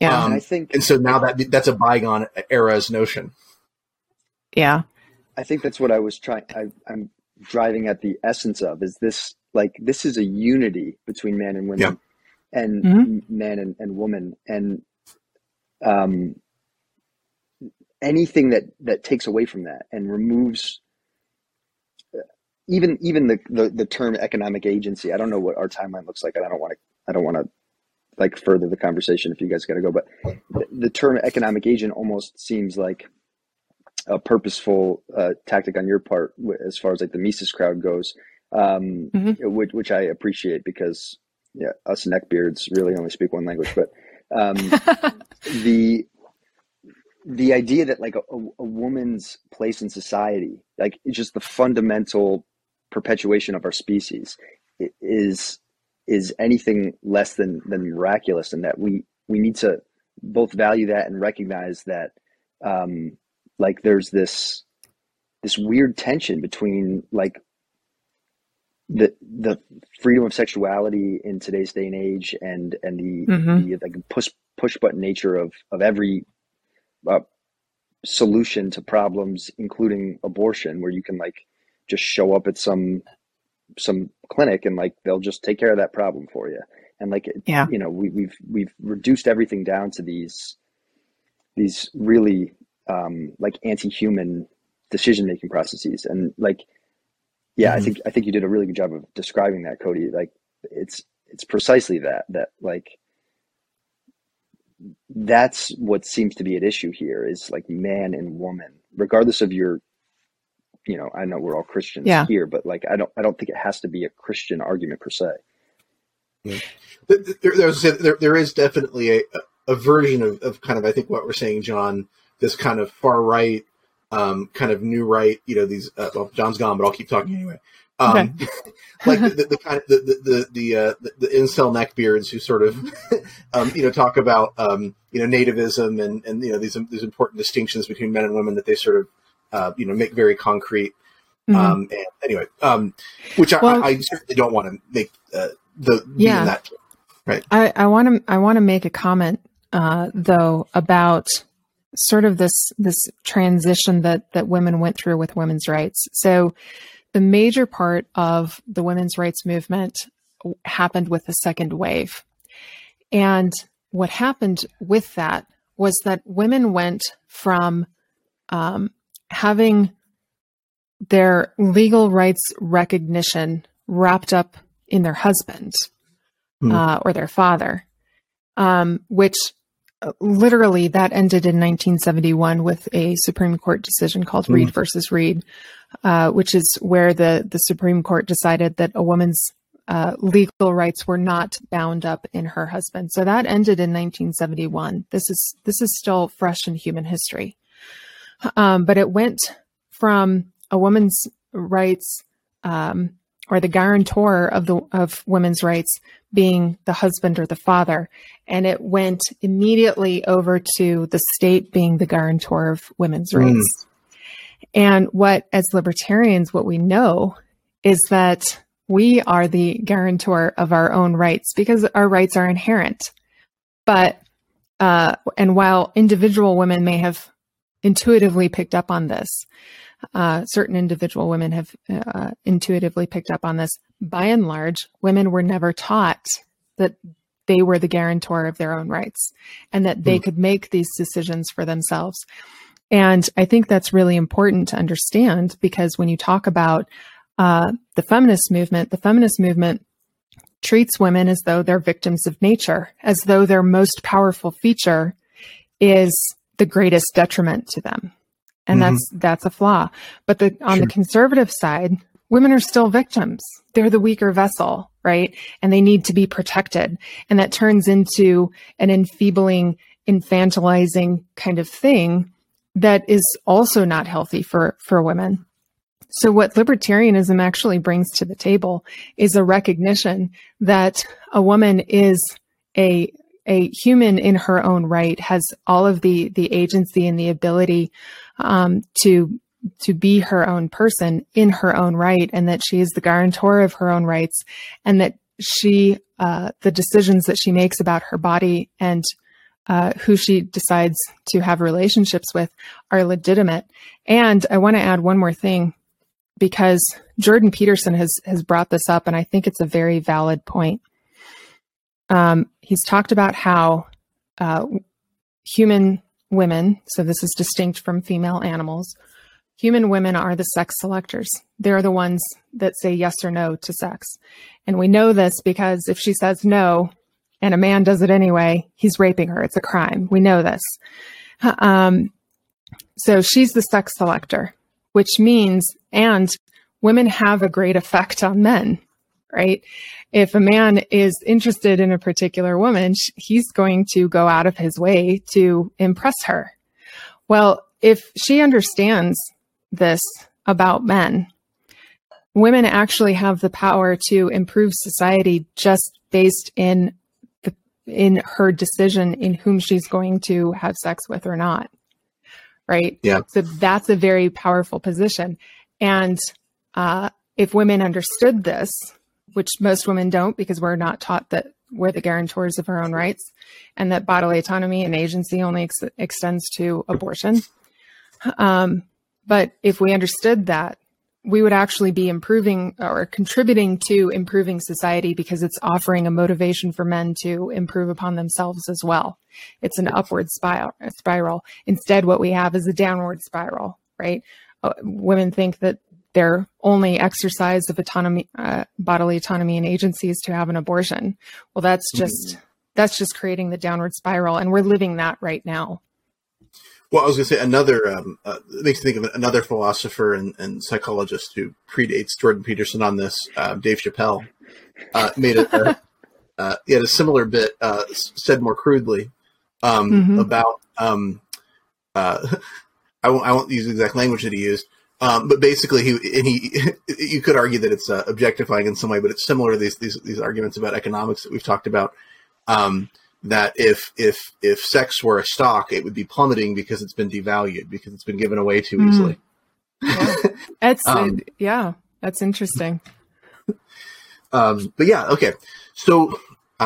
Yeah, um, I think, and so now that that's a bygone era's notion. Yeah. I think that's what I was trying, I'm driving at the essence of is this, like, this is a unity between man and women yeah. and mm-hmm. man and, and woman. And um, anything that, that takes away from that and removes even, even the, the, the term economic agency, I don't know what our timeline looks like. And I don't want to, I don't want to like further the conversation if you guys got to go, but the, the term economic agent almost seems like a purposeful uh, tactic on your part as far as like the Mises crowd goes, um, mm-hmm. which, which I appreciate because yeah, us neckbeards really only speak one language, but um, the, the idea that like a, a woman's place in society, like it's just the fundamental perpetuation of our species is, is anything less than, than miraculous, and that we, we need to both value that and recognize that, um, like there's this, this weird tension between like the, the freedom of sexuality in today's day and age and, and the, mm-hmm. the like push, push button nature of, of every uh, solution to problems, including abortion, where you can like just show up at some, some clinic and like, they'll just take care of that problem for you. And like, yeah. you know, we, we've, we've reduced everything down to these, these really, Um, like anti-human decision-making processes. And like, yeah, mm-hmm. I think, I think you did a really good job of describing that, Cody. Like it's, it's precisely that, that like, that's what seems to be at issue here is like man and woman, regardless of your, you know, I know we're all Christians yeah. here, but like, I don't, I don't think it has to be a Christian argument per se. Yeah. There, there's, there, there is definitely a, a version of, of kind of, I think what we're saying, John, this kind of far right, um, kind of new right, you know, these, uh, well, John's gone, but I'll keep talking anyway. Um, okay. like the, the kind of, the, the, the, uh, the, the incel neckbeards who sort of, um, you know, talk about, um, you know, nativism and, and, you know, these, these important distinctions between men and women that they sort of, uh, you know, make very concrete. Mm-hmm. Um, and anyway, um, which I, well, I, I certainly don't want to make, uh, the, yeah. that, right. I, I want to, I want to make a comment, uh, though, about, sort of this, this transition that, that women went through with women's rights. So the major part of the women's rights movement happened with the second wave. And what happened with that was that women went from um, having their legal rights recognition wrapped up in their husband mm. uh, or their father, um, which literally that ended in nineteen seventy-one with a Supreme Court decision called mm. Reed versus Reed, uh, which is where the, the Supreme Court decided that a woman's Uh, legal rights were not bound up in her husband. So that ended in nineteen seventy-one. This is this is still fresh in human history. Um, but it went from a woman's rights um, or the guarantor of the of women's rights being the husband or the father, and it went immediately over to the state being the guarantor of women's mm. rights. And what, as libertarians, what we know is that we are the guarantor of our own rights because our rights are inherent. But, uh, and while individual women may have intuitively picked up on this, uh, certain individual women have uh, intuitively picked up on this, by and large, women were never taught that they were the guarantor of their own rights and that they mm. could make these decisions for themselves. And I think that's really important to understand, because when you talk about Uh, the feminist movement, the feminist movement treats women as though they're victims of nature, as though their most powerful feature is the greatest detriment to them. And mm-hmm. that's that's a flaw. But the, on sure. the conservative side, women are still victims. They're the weaker vessel, right? And they need to be protected. And that turns into an enfeebling, infantilizing kind of thing that is also not healthy for, for women. So what libertarianism actually brings to the table is a recognition that a woman is a a human in her own right, has all of the the agency and the ability um, to to be her own person in her own right, and that she is the guarantor of her own rights, and that she uh, the decisions that she makes about her body and Uh, who she decides to have relationships with are legitimate. And I want to add one more thing, because Jordan Peterson has has brought this up, and I think it's a very valid point. Um, he's talked about how uh, human women, so this is distinct from female animals, human women are the sex selectors. They're the ones that say yes or no to sex. And we know this because if she says no, and a man does it anyway, he's raping her. It's a crime. We know this. Um, so she's the sex selector, which means, and women have a great effect on men, right? If a man is interested in a particular woman, he's going to go out of his way to impress her. Well, if she understands this about men, women actually have the power to improve society just based in in her decision in whom she's going to have sex with or not. Right. Yeah. So that's a very powerful position. And uh, if women understood this, which most women don't, because we're not taught that we're the guarantors of our own rights and that bodily autonomy and agency only ex- extends to abortion. Um, but if we understood that, we would actually be improving or contributing to improving society, because it's offering a motivation for men to improve upon themselves as well. It's an upward spiral. Instead, what we have is a downward spiral, right? Uh, women think that their only exercise of autonomy, uh, bodily autonomy and agency is to have an abortion. Well, that's just, mm-hmm. that's just creating the downward spiral. And we're living that right now. Well, I was going to say another, um, uh, it makes me think of another philosopher and, and psychologist who predates Jordan Peterson on this, uh, Dave Chappelle, uh, made a, uh, he had a similar bit, uh, said more crudely, um, mm-hmm. about, um, uh, I won't, I won't use the exact language that he used, um, but basically he, and he, you could argue that it's uh, objectifying in some way, but it's similar to these, these, these arguments about economics that we've talked about, um, that if if if sex were a stock, it would be plummeting because it's been devalued, because it's been given away too easily. Mm. That's um, yeah, that's interesting. Um, but yeah, okay. So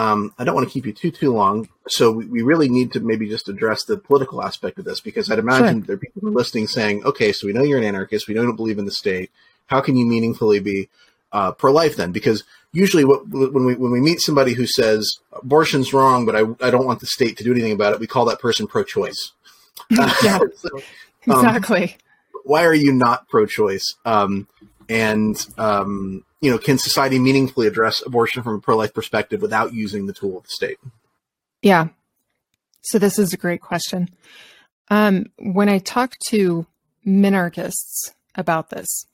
um, I don't want to keep you too too long. So we, we really need to maybe just address the political aspect of this, because I'd imagine sure. there are people listening saying, okay, so we know you're an anarchist, we know you don't believe in the state, how can you meaningfully be uh, pro-life then? Because usually what, when we when we meet somebody who says abortion's wrong, but I, I don't want the state to do anything about it, we call that person pro-choice. Yeah, so, um, exactly. Why are you not pro-choice? Um, and, um, you know, can society meaningfully address abortion from a pro-life perspective without using the tool of the state? Yeah. So this is a great question. Um, when I talk to minarchists about this,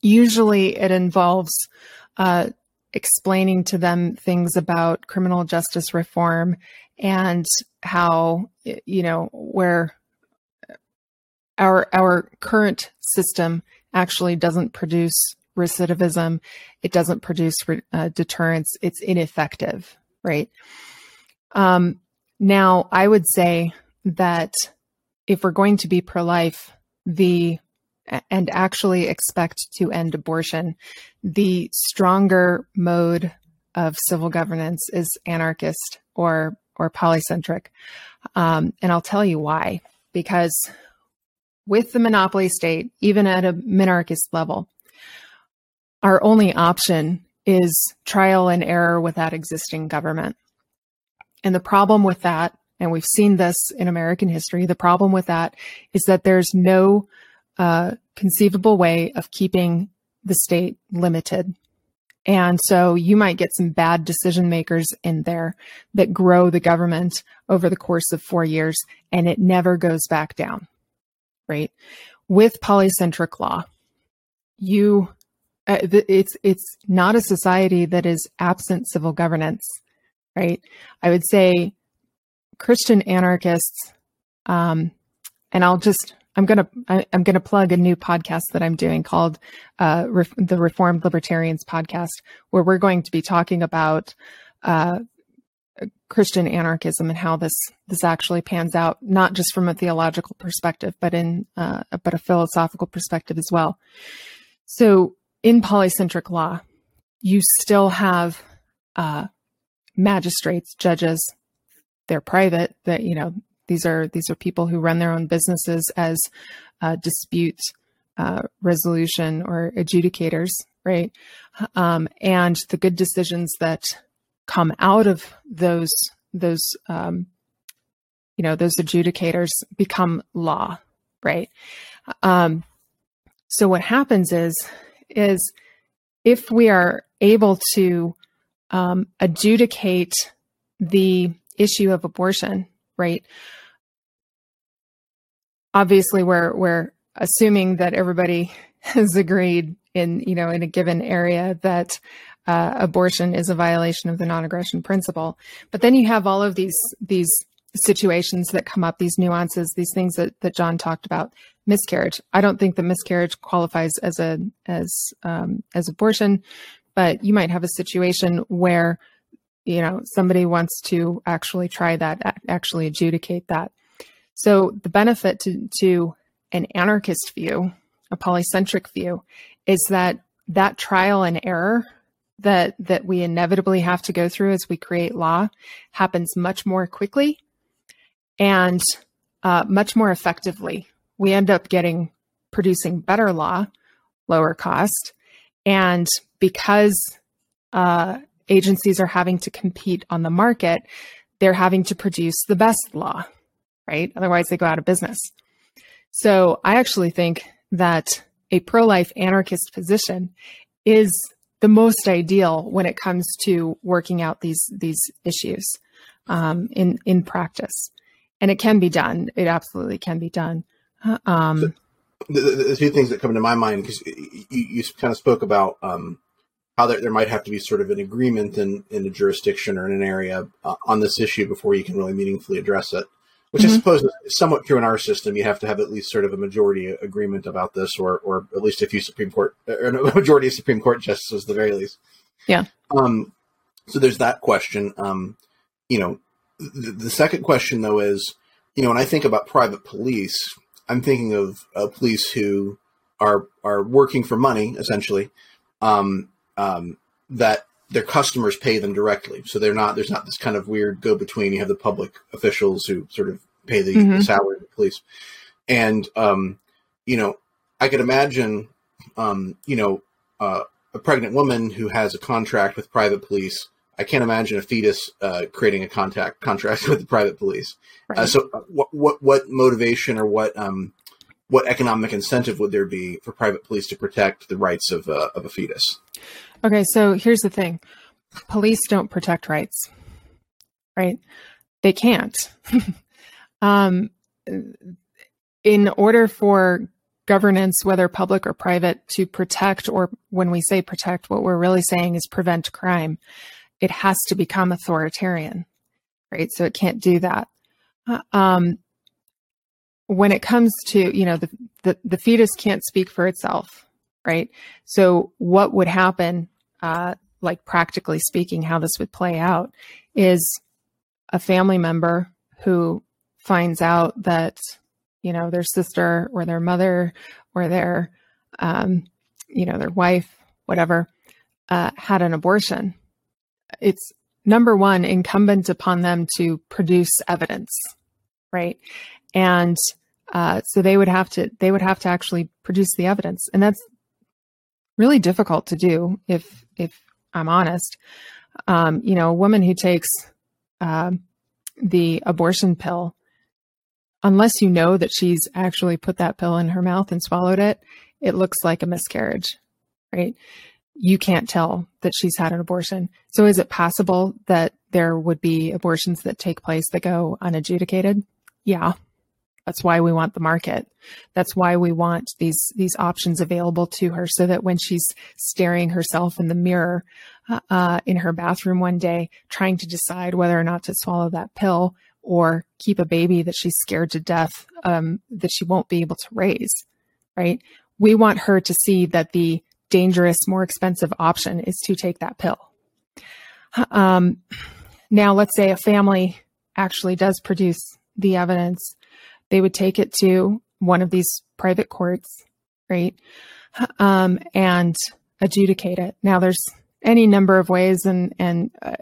usually it involves uh, explaining to them things about criminal justice reform and how, you know, where our our current system actually doesn't produce recidivism. It doesn't produce uh, deterrence. It's ineffective, right? Um, now, I would say that if we're going to be pro-life, the and actually expect to end abortion, the stronger mode of civil governance is anarchist or or polycentric. Um, and I'll tell you why. Because with the monopoly state, even at a minarchist level, our only option is trial and error with that existing government. And the problem with that, and we've seen this in American history, the problem with that is that there's no uh, conceivable way of keeping the state limited. And so you might get some bad decision makers in there that grow the government over the course of four years, and it never goes back down, right? With polycentric law, you uh, it's it's not a society that is absent civil governance, right? I would say Christian anarchists, um, and I'll just I'm gonna I, I'm gonna plug a new podcast that I'm doing called uh, Re- the Reformed Libertarians podcast, where we're going to be talking about uh, Christian anarchism and how this this actually pans out, not just from a theological perspective, but in uh, but a philosophical perspective as well. So in polycentric law, you still have uh, magistrates, judges. They're private. That you know. These are these are people who run their own businesses as uh, dispute uh, resolution or adjudicators, right? Um, and the good decisions that come out of those those um, you know those adjudicators become law, right? Um, so what happens is is if we are able to um, adjudicate the issue of abortion, right? Obviously, we're we're assuming that everybody has agreed in you know in a given area that uh, abortion is a violation of the non-aggression principle. But then you have all of these these situations that come up, these nuances, these things that, that John talked about. Miscarriage. I don't think that miscarriage qualifies as a as um, as abortion, but you might have a situation where you know, somebody wants to actually try that, actually adjudicate that. So the benefit to, to an anarchist view, a polycentric view, is that that trial and error that, that we inevitably have to go through as we create law happens much more quickly and uh, much more effectively. We end up getting, producing better law, lower cost. And because, uh, agencies are having to compete on the market, they're having to produce the best law, right? Otherwise, they go out of business. So I actually think that a pro-life anarchist position is the most ideal when it comes to working out these these issues um, in, in practice. And it can be done. It absolutely can be done. Um, so the, the, the two things that come to my mind, because you, you kind of spoke about um, how there, there might have to be sort of an agreement in, in a jurisdiction or in an area uh, on this issue before you can really meaningfully address it, which mm-hmm. I suppose is somewhat true in our system. You have to have at least sort of a majority agreement about this, or or at least a few Supreme Court, or a majority of Supreme Court justices at the very least. Yeah. Um. So there's that question. Um. You know, the, the second question though is, you know, when I think about private police, I'm thinking of uh, police who are are working for money essentially. Um. Um, that their customers pay them directly. So they're not, there's not this kind of weird go between. You have the public officials who sort of pay the, mm-hmm. the salary of the police. And, um, you know, I could imagine um, you know, uh, a pregnant woman who has a contract with private police. I can't imagine a fetus uh, creating a contact contract with the private police. Right. Uh, so what, what, what motivation or what, um, what economic incentive would there be for private police to protect the rights of, uh, of a fetus? Okay. So here's the thing. Police don't protect rights, right? They can't. um, in order for governance, whether public or private, to protect, or when we say protect, what we're really saying is prevent crime. It has to become authoritarian, right? So it can't do that. Um, when it comes to, you know, the, the, the fetus can't speak for itself, right? So what would happen, uh, like practically speaking, how this would play out is a family member who finds out that, you know, their sister or their mother or their, um, you know, their wife, whatever, uh, had an abortion. It's number one, incumbent upon them to produce evidence, right? And, uh, so they would have to, they would have to actually produce the evidence. And that's really difficult to do if, if I'm honest. Um, you know, a woman who takes, um, the abortion pill, unless you know that she's actually put that pill in her mouth and swallowed it, it looks like a miscarriage, right? You can't tell that she's had an abortion. So is it possible that there would be abortions that take place that go unadjudicated? Yeah. That's why we want the market. That's why we want these, these options available to her, so that when she's staring herself in the mirror, uh, in her bathroom one day, trying to decide whether or not to swallow that pill or keep a baby that she's scared to death, um, that she won't be able to raise, right? We want her to see that the dangerous, more expensive option is to take that pill. Um, now, let's say a family actually does produce the evidence. They would take it to one of these private courts, right? Um, and adjudicate it. Now, there's any number of ways, and, and uh,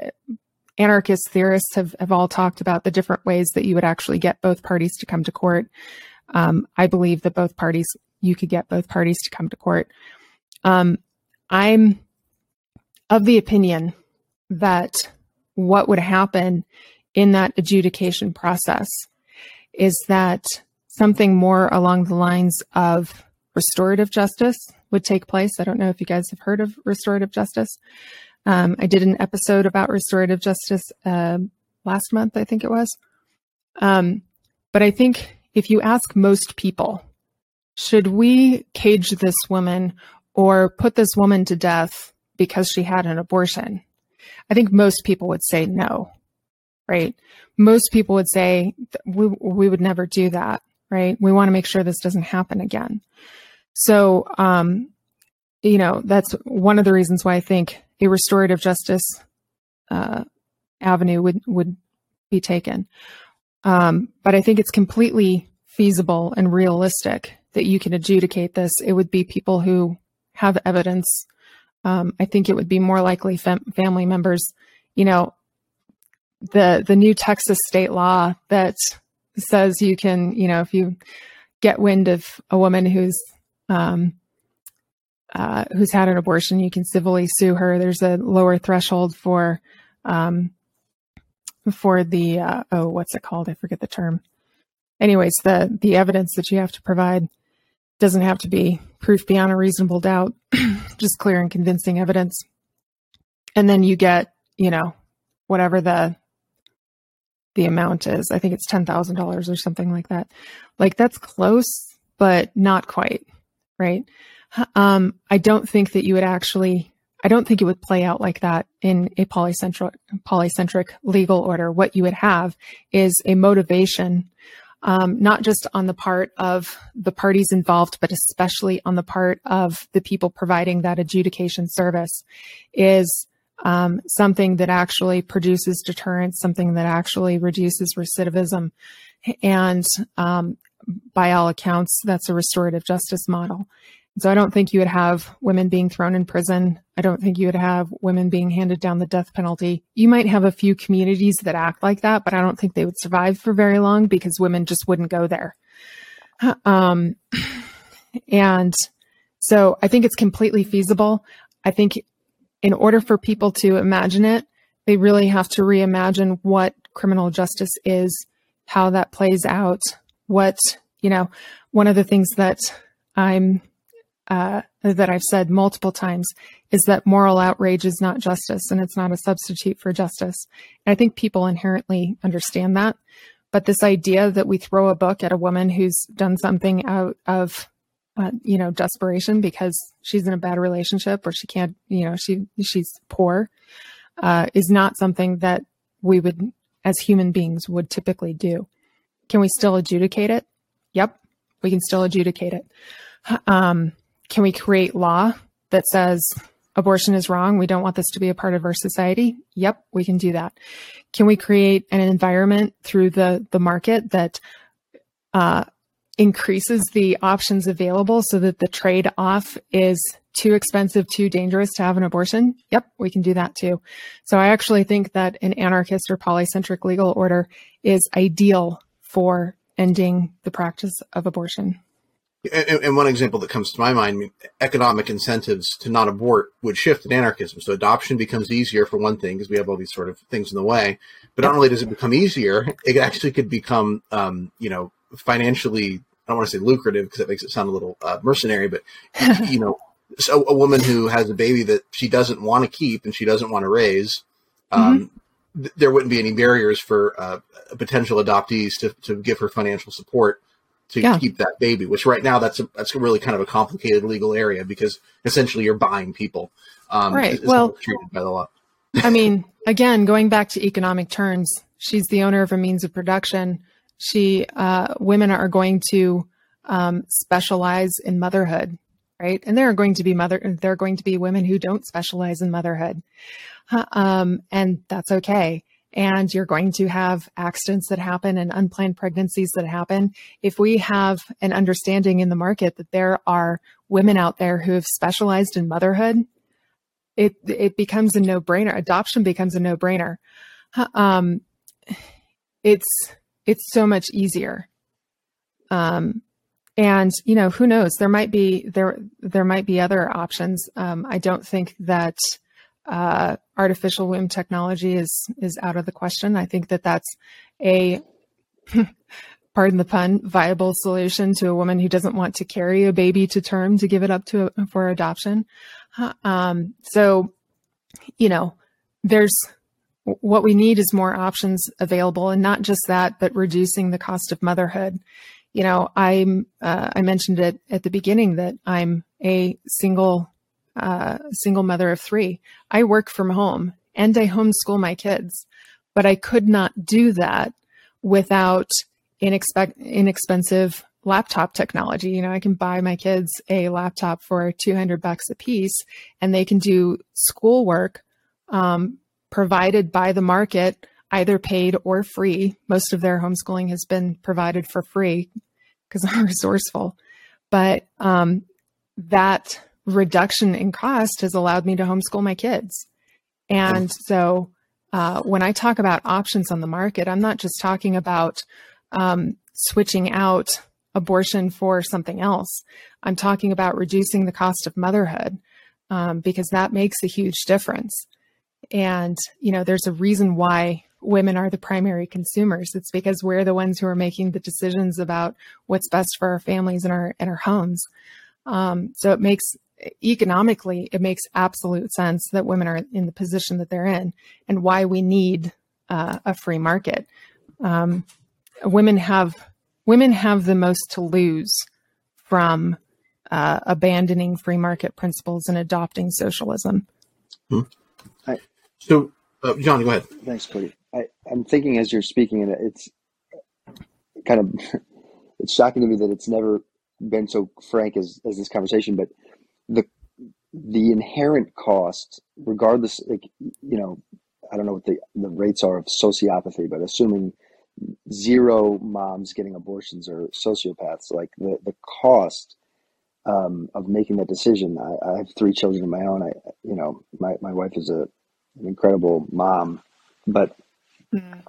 anarchist theorists have, have all talked about the different ways that you would actually get both parties to come to court. Um, I believe that both parties, you could get both parties to come to court. Um, I'm of the opinion that what would happen in that adjudication process is that something more along the lines of restorative justice would take place. I don't know if you guys have heard of restorative justice. Um, I did an episode about restorative justice uh, last month, I think it was. Um, but I think if you ask most people, should we cage this woman or put this woman to death because she had an abortion? I think most people would say no, right? Most people would say we we would never do that, right? We want to make sure this doesn't happen again. So, um, you know, that's one of the reasons why I think a restorative justice uh, avenue would, would be taken. Um, but I think it's completely feasible and realistic that you can adjudicate this. It would be people who have evidence. Um, I think it would be more likely fam- family members. You know, the the new Texas state law that says you can, you know, if you get wind of a woman who's um, uh, who's had an abortion, you can civilly sue her. There's a lower threshold for um, for the uh, oh, what's it called? I forget the term. Anyways, the the evidence that you have to provide doesn't have to be proof beyond a reasonable doubt, just clear and convincing evidence. And then you get, you know, whatever the, the amount is. I think it's ten thousand dollars or something like that. Like that's close, but not quite, right? Um, I don't think that you would actually, I don't think it would play out like that in a polycentric, polycentric legal order. What you would have is a motivation, Um, not just on the part of the parties involved, but especially on the part of the people providing that adjudication service, is um, something that actually produces deterrence, something that actually reduces recidivism. And um, by all accounts, that's a restorative justice model. So I don't think you would have women being thrown in prison. I don't think you would have women being handed down the death penalty. You might have a few communities that act like that, but I don't think they would survive for very long because women just wouldn't go there. Um, and So I think it's completely feasible. I think in order for people to imagine it, they really have to reimagine what criminal justice is, how that plays out, what, you know, one of the things that I'm, uh, that I've said multiple times is that moral outrage is not justice, and it's not a substitute for justice. And I think people inherently understand that. But this idea that we throw a book at a woman who's done something out of, uh, you know, desperation because she's in a bad relationship or she can't, you know, she she's poor, uh, is not something that we would, as human beings, would typically do. Can we still adjudicate it? Yep, we can still adjudicate it. Um, can we create law that says abortion is wrong, we don't want this to be a part of our society? Yep, we can do that. Can we create an environment through the, the market that uh, increases the options available so that the trade-off is too expensive, too dangerous to have an abortion? Yep, we can do that too. So I actually think that an anarchist or polycentric legal order is ideal for ending the practice of abortion. And, and one example that comes to my mind, economic incentives to not abort would shift in anarchism. So adoption becomes easier for one thing because we have all these sort of things in the way. But not only does it become easier, it actually could become, um, you know, financially, I don't want to say lucrative because that makes it sound a little uh, mercenary, but, you know, so a woman who has a baby that she doesn't want to keep and she doesn't want to raise, um, mm-hmm. th- there wouldn't be any barriers for uh, potential adoptees to, to give her financial support to yeah. keep that baby, which right now that's a, that's really kind of a complicated legal area because essentially you're buying people. Um, right. Well, treated by the law. I mean, again, going back to economic terms, she's the owner of a means of production. She, uh, women are going to um, specialize in motherhood, right? And there are going to be mother, there are going to be women who don't specialize in motherhood, um, and that's okay. And you're going to have accidents that happen and unplanned pregnancies that happen. If we have an understanding in the market that there are women out there who have specialized in motherhood, it it becomes a no-brainer. Adoption becomes a no-brainer. Um, it's it's so much easier. Um, and you know, who knows? There might be there there might be other options. Um, I don't think that. Uh, artificial womb technology is is out of the question. I think that that's a, pardon the pun, viable solution to a woman who doesn't want to carry a baby to term to give it up to for adoption. Um, so, you know, there's what we need is more options available, and not just that, but reducing the cost of motherhood. You know, I'm uh, I mentioned it at the beginning that I'm a single. Uh, single mother of three. I work from home and I homeschool my kids, but I could not do that without inexpe- inexpensive laptop technology. You know, I can buy my kids a laptop for two hundred bucks a piece, and they can do schoolwork um, provided by the market, either paid or free. Most of their homeschooling has been provided for free because I'm resourceful, but um, that. reduction in cost has allowed me to homeschool my kids. And so uh, when I talk about options on the market, I'm not just talking about um, switching out abortion for something else. I'm talking about reducing the cost of motherhood um, because that makes a huge difference. And, you know, there's a reason why women are the primary consumers. It's because we're the ones who are making the decisions about what's best for our families and our, and our homes. Um, so it makes economically, it makes absolute sense that women are in the position that they're in, and why we need uh, a free market. Um, women have women have the most to lose from uh, abandoning free market principles and adopting socialism. Hmm. I, so, uh, John, go ahead. Thanks, Cody. I, I'm thinking as you're speaking, and it's kind of it's shocking to me that it's never been so frank as, as this conversation, but the the inherent cost, regardless, like, you know, I don't know what the, the rates are of sociopathy, but assuming zero moms getting abortions are sociopaths, like the, the cost um, of making that decision. I, I have three children of my own. I, you know, my, my wife is a, an incredible mom, but mm.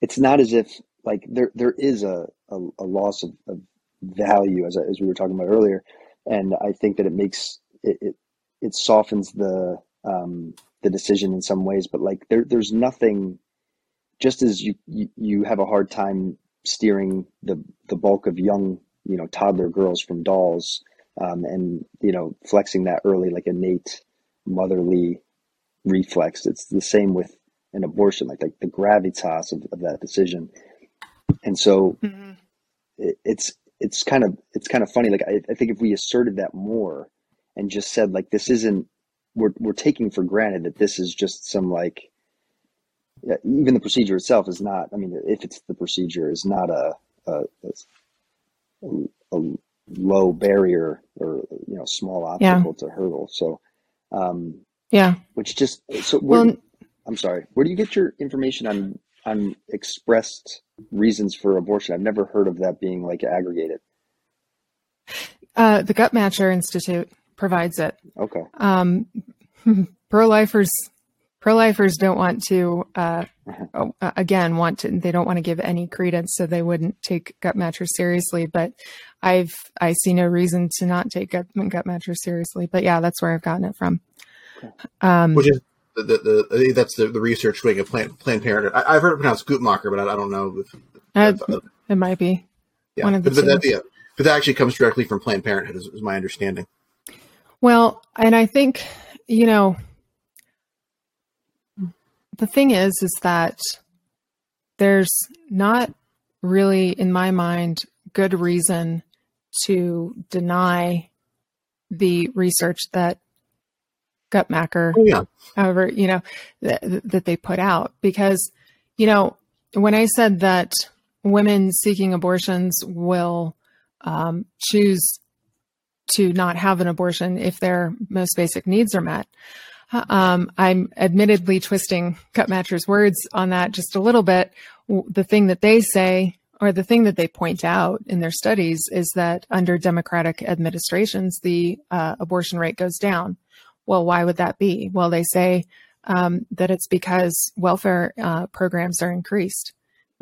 it's not as if like there, there is a, a, a loss of, of value, as, as we were talking about earlier, And I think that it makes it, it, it softens the, um, the decision in some ways, but like there, there's nothing, just as you, you, you have a hard time steering the, the bulk of young, you know, toddler girls from dolls, um, and, you know, flexing that early, like innate motherly reflex. It's the same with an abortion, like, like the gravitas of, of that decision. And so mm-hmm. it, it's, it's kind of, it's kind of funny. Like, I, I think if we asserted that more and just said, like, this isn't, we're, we're taking for granted that this is just some, like, even the procedure itself is not, I mean, if it's the procedure is not a, a, a, a low barrier or, you know, small obstacle yeah. to hurdle. So, um, yeah, which just, so where, well, I'm sorry, where do you get your information on, on expressed reasons for abortion? I've never heard of that being like aggregated. Uh, the Guttmacher Institute provides it. Okay. Um, pro-lifers, pro-lifers don't want to, uh, oh, again, want to, they don't want to give any credence, so they wouldn't take Guttmacher seriously, but I've, I see no reason to not take gut, Guttmacher seriously, but yeah, that's where I've gotten it from. Okay. Um, Which is the, the, the that's the, the research wing of Planned, Planned Parenthood. I, I've heard it pronounced Guttmacher, but I, I don't know. If, if, uh, it might be. Yeah. One of the but, but, that, yeah. but that actually comes directly from Planned Parenthood is, is my understanding. Well, and I think, you know, the thing is, is that there's not really, in my mind, good reason to deny the research that Guttmacher, oh, yeah. however, you know, th- th- that they put out. Because, you know, when I said that women seeking abortions will um, choose to not have an abortion if their most basic needs are met. Um, I'm admittedly twisting Guttmacher's words on that just a little bit. The thing that they say, or the thing that they point out in their studies, is that under democratic administrations, the uh, abortion rate goes down. Well, why would that be? Well, they say um, that it's because welfare uh, programs are increased,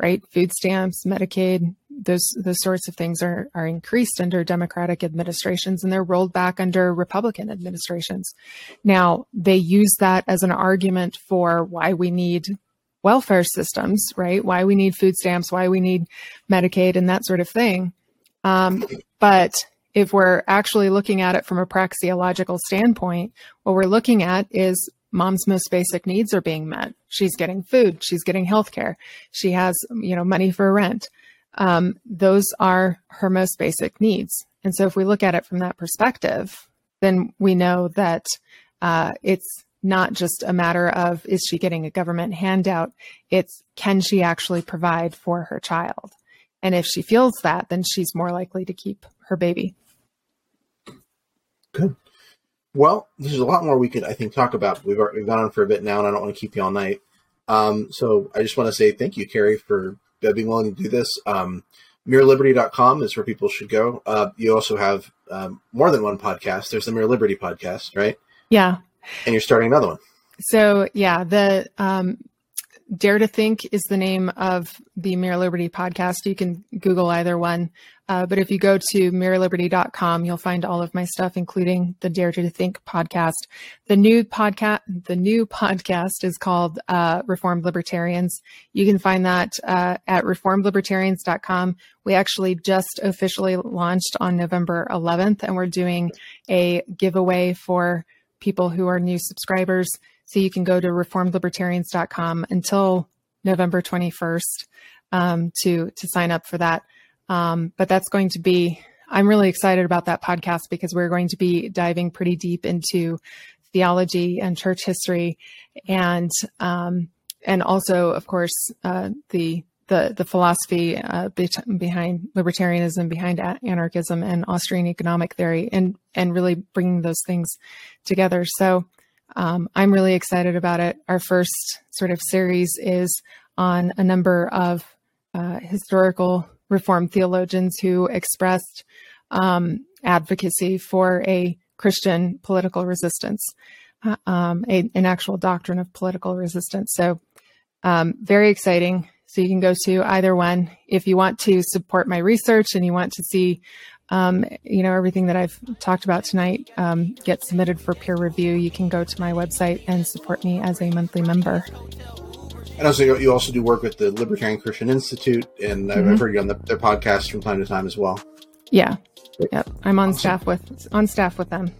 right? Food stamps, Medicaid, those those sorts of things are, are increased under Democratic administrations, and they're rolled back under Republican administrations. Now, they use that as an argument for why we need welfare systems, right? Why we need food stamps, why we need Medicaid, and that sort of thing. Um, but if we're actually looking at it from a praxeological standpoint, what we're looking at is mom's most basic needs are being met. She's getting food, she's getting healthcare, she has, you know, money for rent. Um, those are her most basic needs. And so if we look at it from that perspective, then we know that uh, it's not just a matter of, is she getting a government handout? It's, can she actually provide for her child? And if she feels that, then she's more likely to keep her baby. Good. Well, there's a lot more we could, I think, talk about. We've, we've gone on for a bit now, and I don't want to keep you all night. Um, so I just want to say thank you, Kerry, for being willing to do this. Um, mere liberty dot com is where people should go. Uh, you also have um, more than one podcast. There's the Mere Liberty podcast, right? Yeah. And you're starting another one. So, yeah, the um, Dare to Think is the name of the Mere Liberty podcast. You can Google either one. Uh, but if you go to mere liberty dot com, you'll find all of my stuff, including the Dare to Think podcast. The new podcast, the new podcast is called uh, Reformed Libertarians. You can find that uh, at reformed libertarians dot com. We actually just officially launched on November eleventh, and we're doing a giveaway for people who are new subscribers. So you can go to reformed libertarians dot com until November twenty-first um, to, to sign up for that. Um, but that's going to be, I'm really excited about that podcast because we're going to be diving pretty deep into theology and church history, and, um, and also, of course, uh, the, the, the philosophy, uh, be- behind libertarianism, behind a- anarchism and Austrian economic theory, and, and really bringing those things together. So, um, I'm really excited about it. Our first sort of series is on a number of, uh, historical Reformed theologians who expressed um, advocacy for a Christian political resistance, uh, um, a, an actual doctrine of political resistance. So um, very exciting. So you can go to either one. If you want to support my research and you want to see um, you know, everything that I've talked about tonight um, gets submitted for peer review. You can go to my website and support me as a monthly member. And also, you also do work with the Libertarian Christian Institute, and mm-hmm. I've heard you on the, their podcast from time to time as well. Yeah, yep. I'm on awesome. staff with on staff with them.